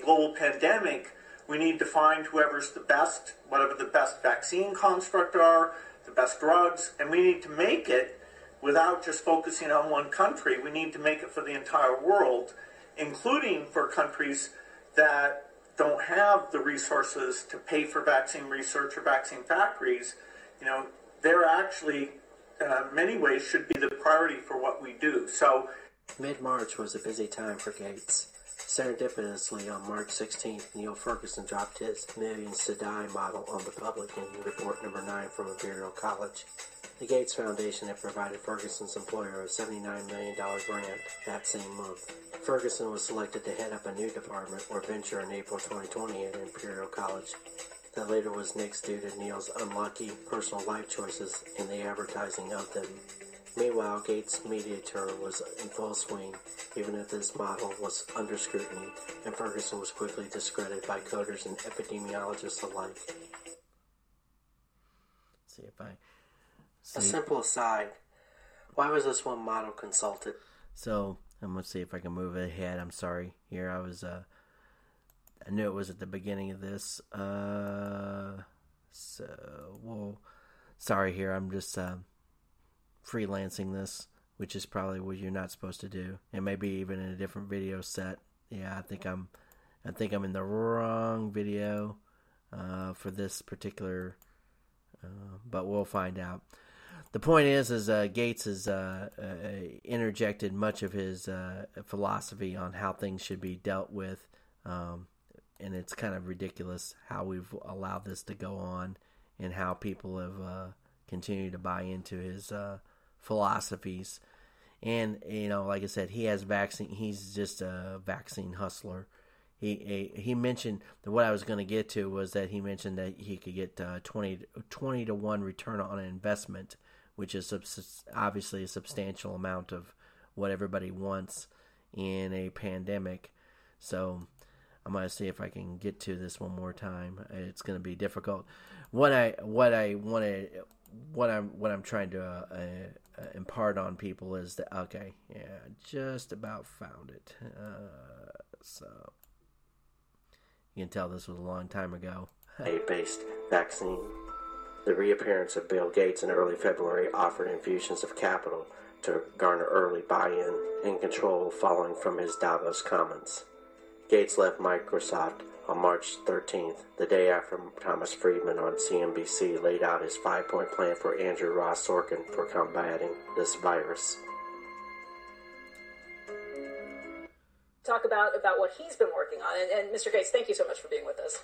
global pandemic, we need to find whoever's the best, whatever the best vaccine construct are, the best drugs, and we need to make it without just focusing on one country. We need to make it for the entire world, including for countries that don't have the resources to pay for vaccine research or vaccine factories. You know, they're actually, in many ways, should be the priority for what we do. So, mid-March was a busy time for Gates. Serendipitously, on March 16th, Neil Ferguson dropped his millions to die model on the public in report number 9 from Imperial College. The Gates Foundation had provided Ferguson's employer a $79 million grant that same month. Ferguson was selected to head up a new department or venture in April 2020 at Imperial College that later was nixed due to Neil's unlucky personal life choices and the advertising of them. Meanwhile, Gates' media tour was in full swing, even if this model was under scrutiny, and Ferguson was quickly discredited by coders and epidemiologists alike. See if I... A simple aside. Why was this one model consulted? So I'm gonna see if I can move ahead. I'm sorry. Here I was. I knew it was at the beginning of this. Sorry. Here I'm just freelancing this, which is probably what you're not supposed to do, and maybe even in a different video set. Yeah, I think I'm in the wrong video for this particular. But we'll find out. The point is Gates has interjected much of his philosophy on how things should be dealt with and it's kind of ridiculous how we've allowed this to go on and how people have continued to buy into his philosophies. And, you know, like I said, he has vaccine. He's just a vaccine hustler. He mentioned that what I was going to get to was that he mentioned that he could get 20 to 1 return on investment, which is obviously a substantial amount of what everybody wants in a pandemic. So I'm going to see if I can get to this one more time. It's going to be difficult. What I'm trying to impart on people is that, okay, yeah, just about found it. So you can tell this was a long time ago. A-based vaccine. The reappearance of Bill Gates in early February offered infusions of capital to garner early buy-in and control following from his Davos comments. Gates left Microsoft on March 13th, the day after Thomas Friedman on CNBC laid out his five-point plan for Andrew Ross Sorkin for combating this virus. Talk about what he's been working on. And Mr. Gates, thank you so much for being with us.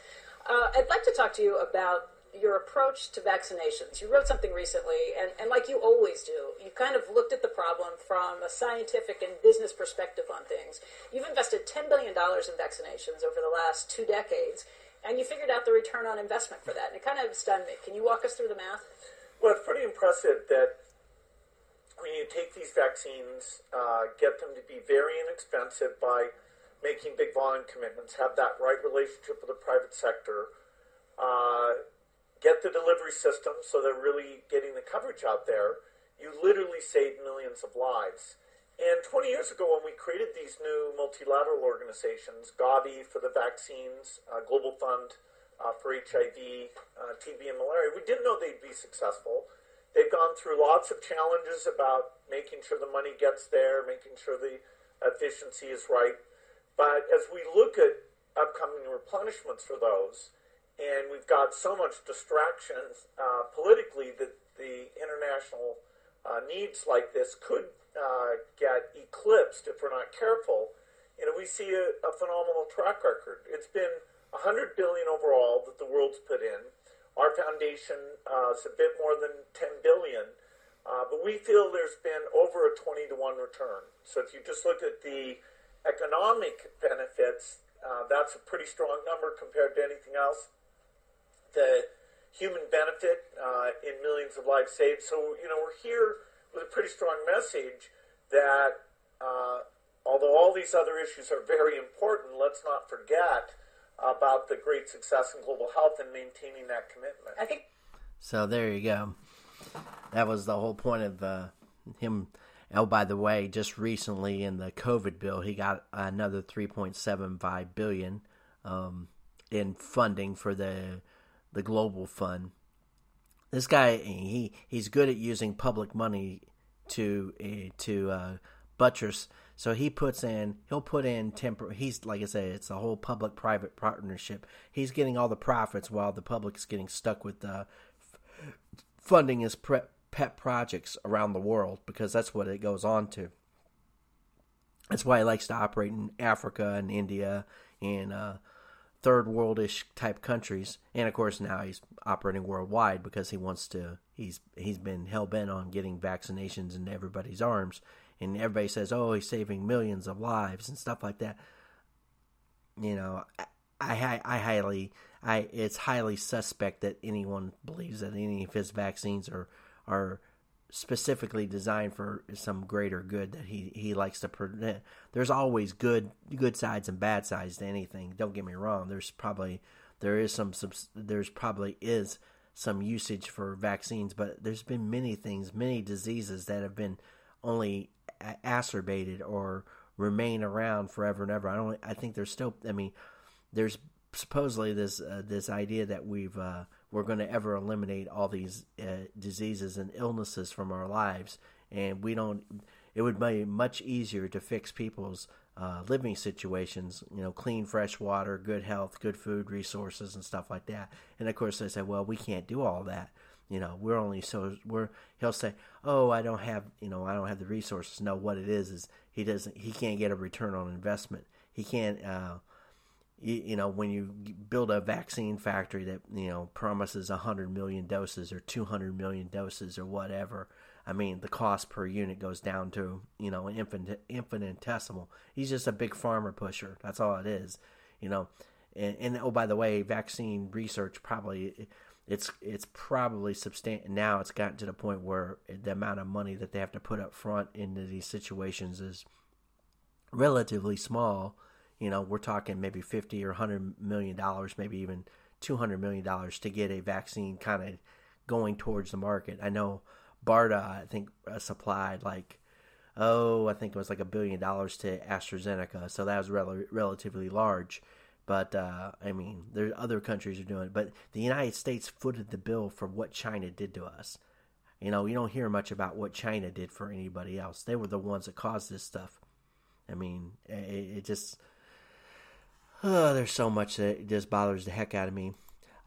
I'd like to talk to you about your approach to vaccinations. You wrote something recently, and like you always do, you kind of looked at the problem from a scientific and business perspective on things. You've invested $10 billion in vaccinations over the last 2 decades, and you figured out the return on investment for that. And it kind of stunned me. Can you walk us through the math? Well, it's pretty impressive that when you take these vaccines, get them to be very inexpensive by making big volume commitments, have that right relationship with the private sector, get the delivery system so they're really getting the coverage out there, you literally save millions of lives. And 20 years ago when we created these new multilateral organizations, GAVI for the vaccines, Global Fund for HIV, TB and malaria, we didn't know they'd be successful. They've gone through lots of challenges about making sure the money gets there, making sure the efficiency is right. But as we look at upcoming replenishments for those, and we've got so much distraction politically that the international needs like this could get eclipsed if we're not careful. You know, we see a phenomenal track record. It's been $100 billion overall that the world's put in. Our foundation is a bit more than $10 billion, but we feel there's been over a 20 to 1 return. So if you just look at the economic benefits, that's a pretty strong number compared to anything else. The human benefit in millions of lives saved. So, you know, we're here with a pretty strong message that although all these other issues are very important, let's not forget about the great success in global health and maintaining that commitment. I think so. There you go. That was the whole point of him. Oh, by the way, just recently in the COVID bill, he got another $3.75 billion in funding for the Global Fund. This guy, he's good at using public money to buttress. So he'll put in he's, like I said, it's a whole public-private partnership. He's getting all the profits while the public's getting stuck with funding his pet projects around the world, because that's what it goes on to. That's why he likes to operate in Africa and India and third worldish type countries. And of course now he's operating worldwide because he wants to, he's been hell bent on getting vaccinations in everybody's arms. And everybody says, oh, he's saving millions of lives and stuff like that. You know, it's highly suspect that anyone believes that any of his vaccines are specifically designed for some greater good that he likes to present. There's always good sides and bad sides to anything. Don't get me wrong. There probably is some usage for vaccines, but there's been many things, many diseases that have been only acerbated or remain around forever and ever. I think there's still. I mean, there's supposedly this idea that we're going to ever eliminate all these diseases and illnesses from our lives, and we don't. It would be much easier to fix people's living situations. You know, clean, fresh water, good health, good food, resources, and stuff like that. And of course, they say, well, we can't do all that. You know, he'll say, oh, I don't have the resources. No, what it is he can't get a return on investment. He can't, you know, when you build a vaccine factory that, you know, promises 100 million doses or 200 million doses or whatever, I mean, the cost per unit goes down to, you know, infinitesimal. He's just a big pharma pusher. That's all it is, you know. And oh, by the way, vaccine research probably, it's probably substantial. Now it's gotten to the point where the amount of money that they have to put up front into these situations is relatively small. You know, we're talking maybe $50 or $100 million, maybe even $200 million to get a vaccine kind of going towards the market. I know BARDA, I think, supplied like, oh, I think it was like $1 billion to AstraZeneca. So that was relatively large. But, I mean, there other countries are doing it. But the United States footed the bill for what China did to us. You know, you don't hear much about what China did for anybody else. They were the ones that caused this stuff. I mean, it just, there's so much that just bothers the heck out of me.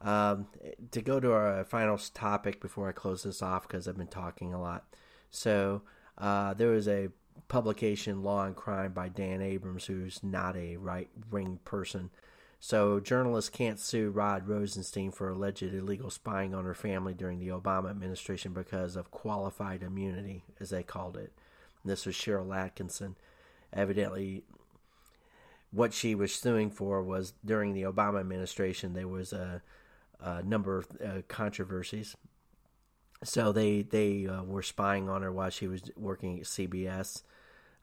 To go to our final topic before I close this off, because I've been talking a lot. So there was a publication, Law and Crime, by Dan Abrams, who's not a right-wing person. So journalists can't sue Rod Rosenstein for alleged illegal spying on her family during the Obama administration because of qualified immunity, as they called it. And this was Cheryl Atkinson. Evidently, what she was suing for was during the Obama administration, there was a number of controversies. So they were spying on her while she was working at CBS.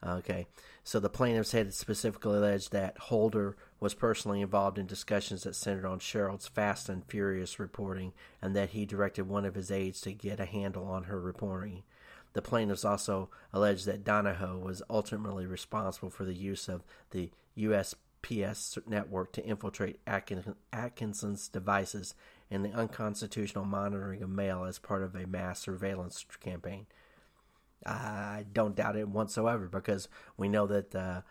Okay. So the plaintiffs had specifically alleged that Holder was personally involved in discussions that centered on Sheryl's fast and furious reporting, and that he directed one of his aides to get a handle on her reporting. The plaintiffs also alleged that Donahoe was ultimately responsible for the use of the USPS network to infiltrate Atkinson's devices and the unconstitutional monitoring of mail as part of a mass surveillance campaign. I don't doubt it whatsoever, because we know that the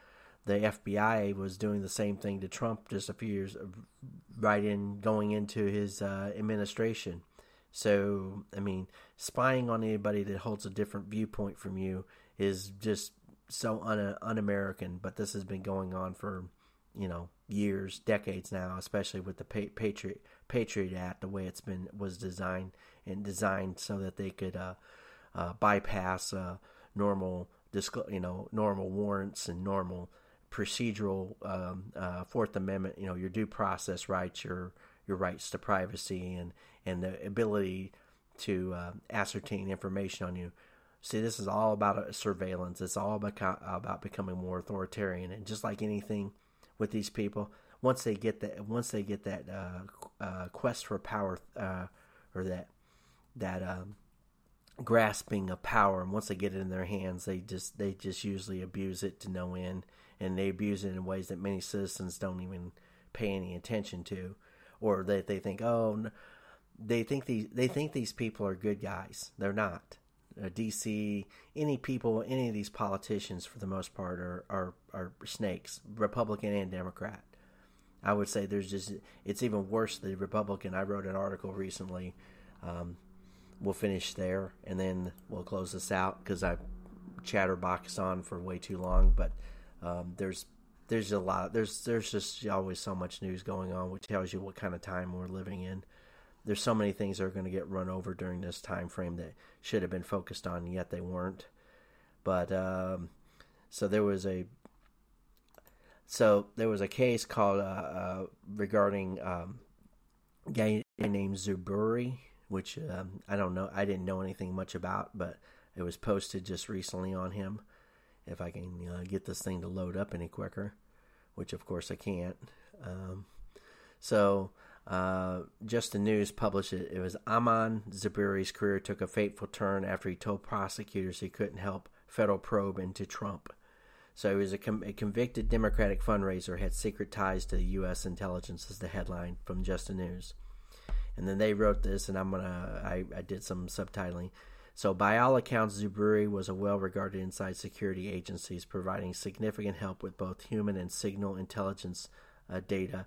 FBI was doing the same thing to Trump just a few years going into his administration. So, I mean, spying on anybody that holds a different viewpoint from you is just so un-American, but this has been going on for, you know, years, decades now, especially with the Patriot Act, the way was designed so that they could bypass normal normal warrants and normal procedural Fourth Amendment, you know, your due process rights, your rights to privacy, and the ability to ascertain information on you. See, this is all about surveillance. It's all about becoming more authoritarian, and just like anything with these people, once they get that quest for power, or that grasping of power, and once they get it in their hands, they just usually abuse it to no end, and they abuse it in ways that many citizens don't even pay any attention to. Or they think, oh, no. they think these people are good guys. They're not. DC, any of these politicians for the most part are snakes, Republican and Democrat. I would say it's even worse than Republican. I wrote an article recently. We'll finish there and then we'll close this out because I chatterboxed on for way too long. But there's a lot. There's just always so much news going on, which tells you what kind of time we're living in. There's so many things that are going to get run over during this time frame that should have been focused on, yet they weren't. But so there was a case called regarding a guy named Zuberi, which I don't know. I didn't know anything much about, but it was posted just recently on him. If I can get this thing to load up any quicker, which of course I can't. Just the News published it. It was Imaad Zuberi's career took a fateful turn after he told prosecutors he couldn't help federal probe into Trump. So he was a convicted Democratic fundraiser, had secret ties to the U.S. intelligence, is the headline from Just the News. And then they wrote this, and I did some subtitling. So by all accounts, Zuberi was a well-regarded inside security agencies, providing significant help with both human and signal intelligence data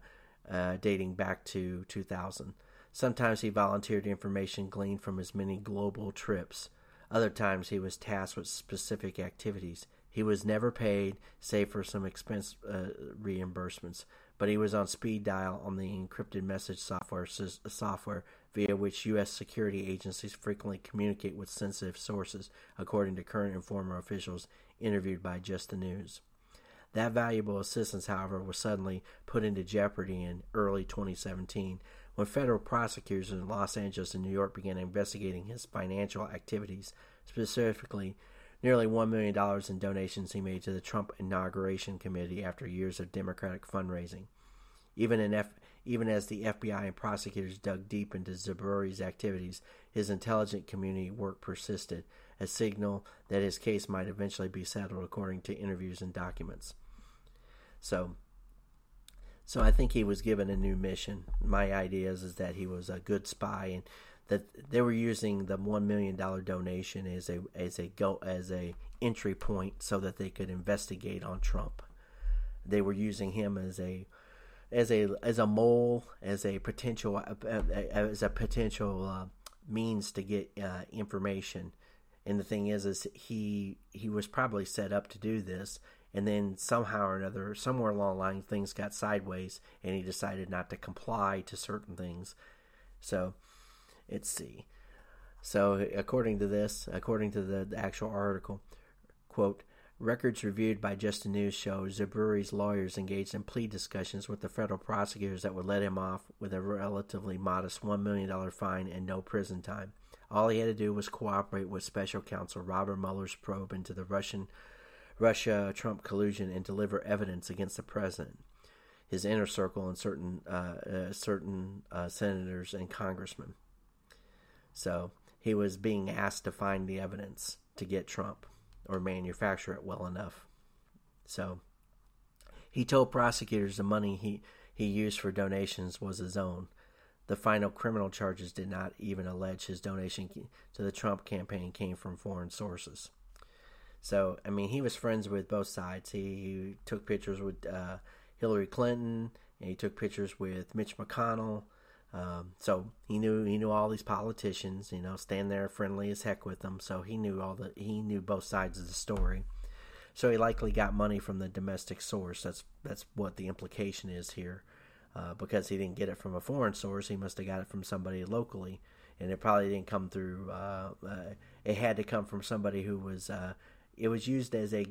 dating back to 2000. Sometimes he volunteered information gleaned from his many global trips. Other times he was tasked with specific activities. He was never paid, save for some expense reimbursements, but he was on speed dial on the encrypted message software via which U.S. security agencies frequently communicate with sensitive sources, according to current and former officials interviewed by Just the News. That valuable assistance, however, was suddenly put into jeopardy in early 2017 when federal prosecutors in Los Angeles and New York began investigating his financial activities, specifically nearly $1 million in donations he made to the Trump Inauguration Committee after years of Democratic fundraising. Even as the FBI and prosecutors dug deep into Zuberi's activities, his intelligence community work persisted, a signal that his case might eventually be settled, according to interviews and documents. So I think he was given a new mission. My idea is that he was a good spy, and that they were using the $1 million donation as a entry point so that they could investigate on Trump. They were using him as a mole, as a potential means to get information. And the thing is he was probably set up to do this. And then somehow or another, somewhere along the line, things got sideways, and he decided not to comply to certain things. So, let's see. So, according to the actual article, quote, records reviewed by Just the News show Zuberi's lawyers engaged in plea discussions with the federal prosecutors that would let him off with a relatively modest $1 million fine and no prison time. All he had to do was cooperate with special counsel Robert Mueller's probe into the Russia-Trump collusion and deliver evidence against the president, his inner circle, and certain senators and congressmen. So he was being asked to find the evidence to get Trump or manufacture it well enough. So he told prosecutors the money he used for donations was his own. The final criminal charges did not even allege his donation to the Trump campaign came from foreign sources. So, I mean, he was friends with both sides. He took pictures with Hillary Clinton, and he took pictures with Mitch McConnell. So he knew all these politicians, stand there friendly as heck with them. So he knew both sides of the story. So he likely got money from the domestic source. That's what the implication is here, because he didn't get it from a foreign source. He must have got it from somebody locally, and it probably didn't come through. It had to come from somebody who was. It was used as a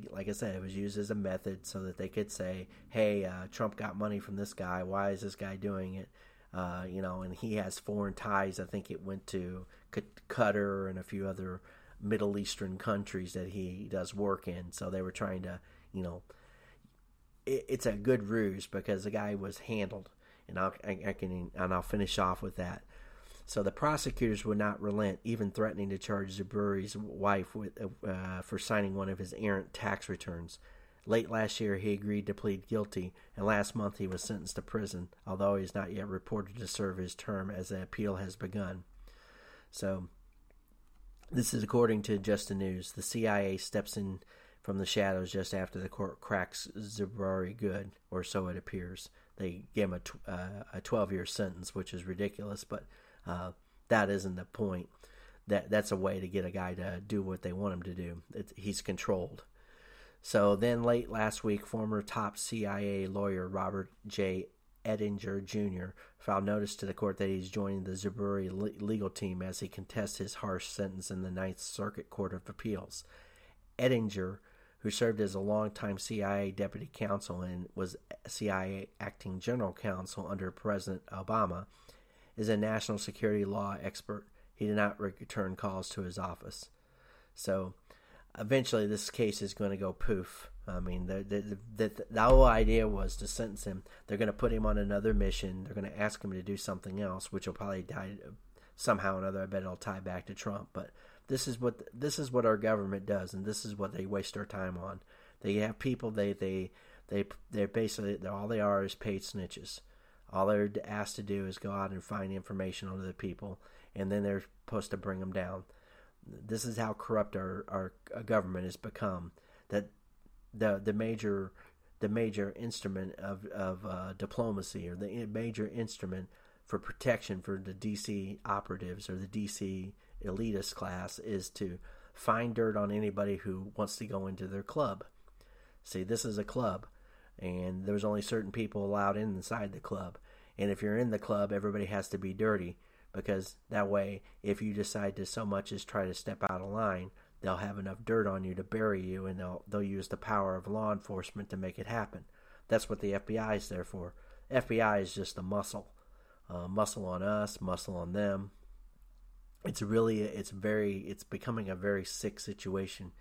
method so that they could say, hey, Trump got money from this guy. Why is this guy doing it? And he has foreign ties. I think it went to Qatar and a few other Middle Eastern countries that he does work in. So they were trying to, it's a good ruse because the guy was handled. And I'll finish off with that. So the prosecutors would not relent, even threatening to charge Zuberi's wife for signing one of his errant tax returns. Late last year, he agreed to plead guilty, and last month he was sentenced to prison, although he is not yet reported to serve his term as the appeal has begun. So this is according to Just the News. The CIA steps in from the shadows just after the court cracks Zuberi good, or so it appears. They gave him a 12-year sentence, which is ridiculous, but... that isn't the point. That's a way to get a guy to do what they want him to do. He's controlled. So then late last week, former top CIA lawyer Robert J. Ettinger Jr. filed notice to the court that he's joining the Zuberi legal team as he contests his harsh sentence in the Ninth Circuit Court of Appeals. Ettinger, who served as a longtime CIA deputy counsel and was CIA acting general counsel under President Obama, is a national security law expert. He did not return calls to his office. So eventually this case is going to go poof. I mean, the whole idea was to sentence him. They're going to put him on another mission. They're going to ask him to do something else, which will probably die somehow or another. I bet it'll tie back to Trump. But this is what our government does, and this is what they waste our time on. They have people, they're basically, all they are is paid snitches. All they're asked to do is go out and find information on other people, and then they're supposed to bring them down. This is how corrupt our government has become. That the major instrument of diplomacy, or the major instrument for protection for the D.C. operatives or the D.C. elitist class, is to find dirt on anybody who wants to go into their club. See, this is a club. and there was only certain people allowed inside the club. And if you're in the club, everybody has to be dirty, because that way, if you decide to so much as try to step out of line, they'll have enough dirt on you to bury you, and they'll use the power of law enforcement to make it happen. That's what the FBI is there for. FBI is just the muscle. Muscle on us, muscle on them. It's becoming a very sick situation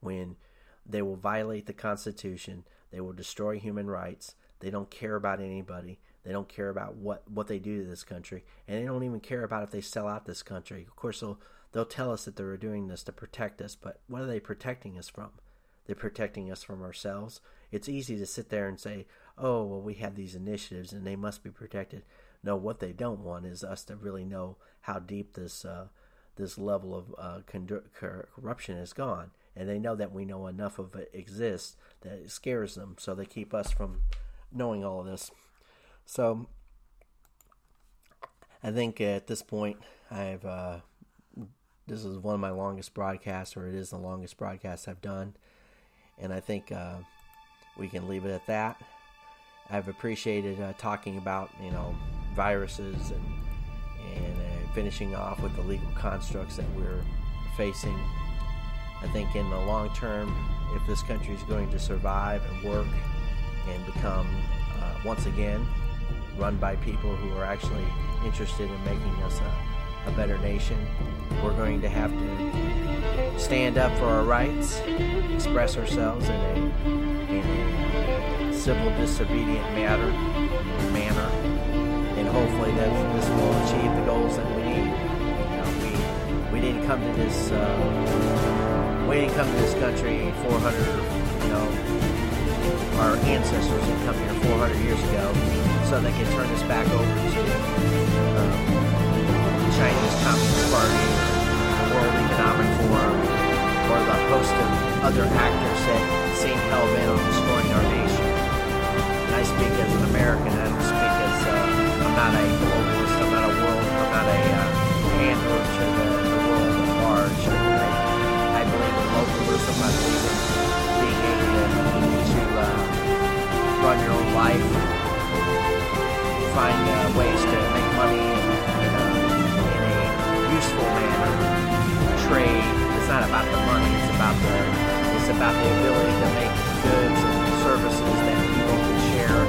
when they will violate the Constitution, they will destroy human rights, they don't care about anybody, they don't care about what they do to this country, and they don't even care about if they sell out this country. Of course, they'll tell us that they're doing this to protect us, but what are they protecting us from? They're protecting us from ourselves. It's easy to sit there and say, oh, well, we have these initiatives and they must be protected. No, what they don't want is us to really know how deep this level of corruption has gone. And they know that we know enough of it exists that it scares them, so they keep us from knowing all of this. So I think at this point, this is one of my longest broadcasts, or it is the longest broadcast I've done. And I think we can leave it at that. I've appreciated talking about, viruses and finishing off with the legal constructs that we're facing. I think in the long term, if this country is going to survive and work and become, once again, run by people who are actually interested in making us a better nation, we're going to have to stand up for our rights, express ourselves in a civil disobedient manner, and hopefully that this will achieve the goals that we need. We didn't come to this country 400, our ancestors had come here 400 years ago so they could turn us back over to Chinese Communist Party, World Economic Forum, or the host of other actors that seem hell-bent on destroying our nation. And I speak as an American. I don't speak as I'm not a globalist. I'm not a handler to the world at large. I believe in localism. I believe in being able to run your own life, find ways to make money useful manner, trade. It's not about the money, it's about the ability to make goods and services that people can share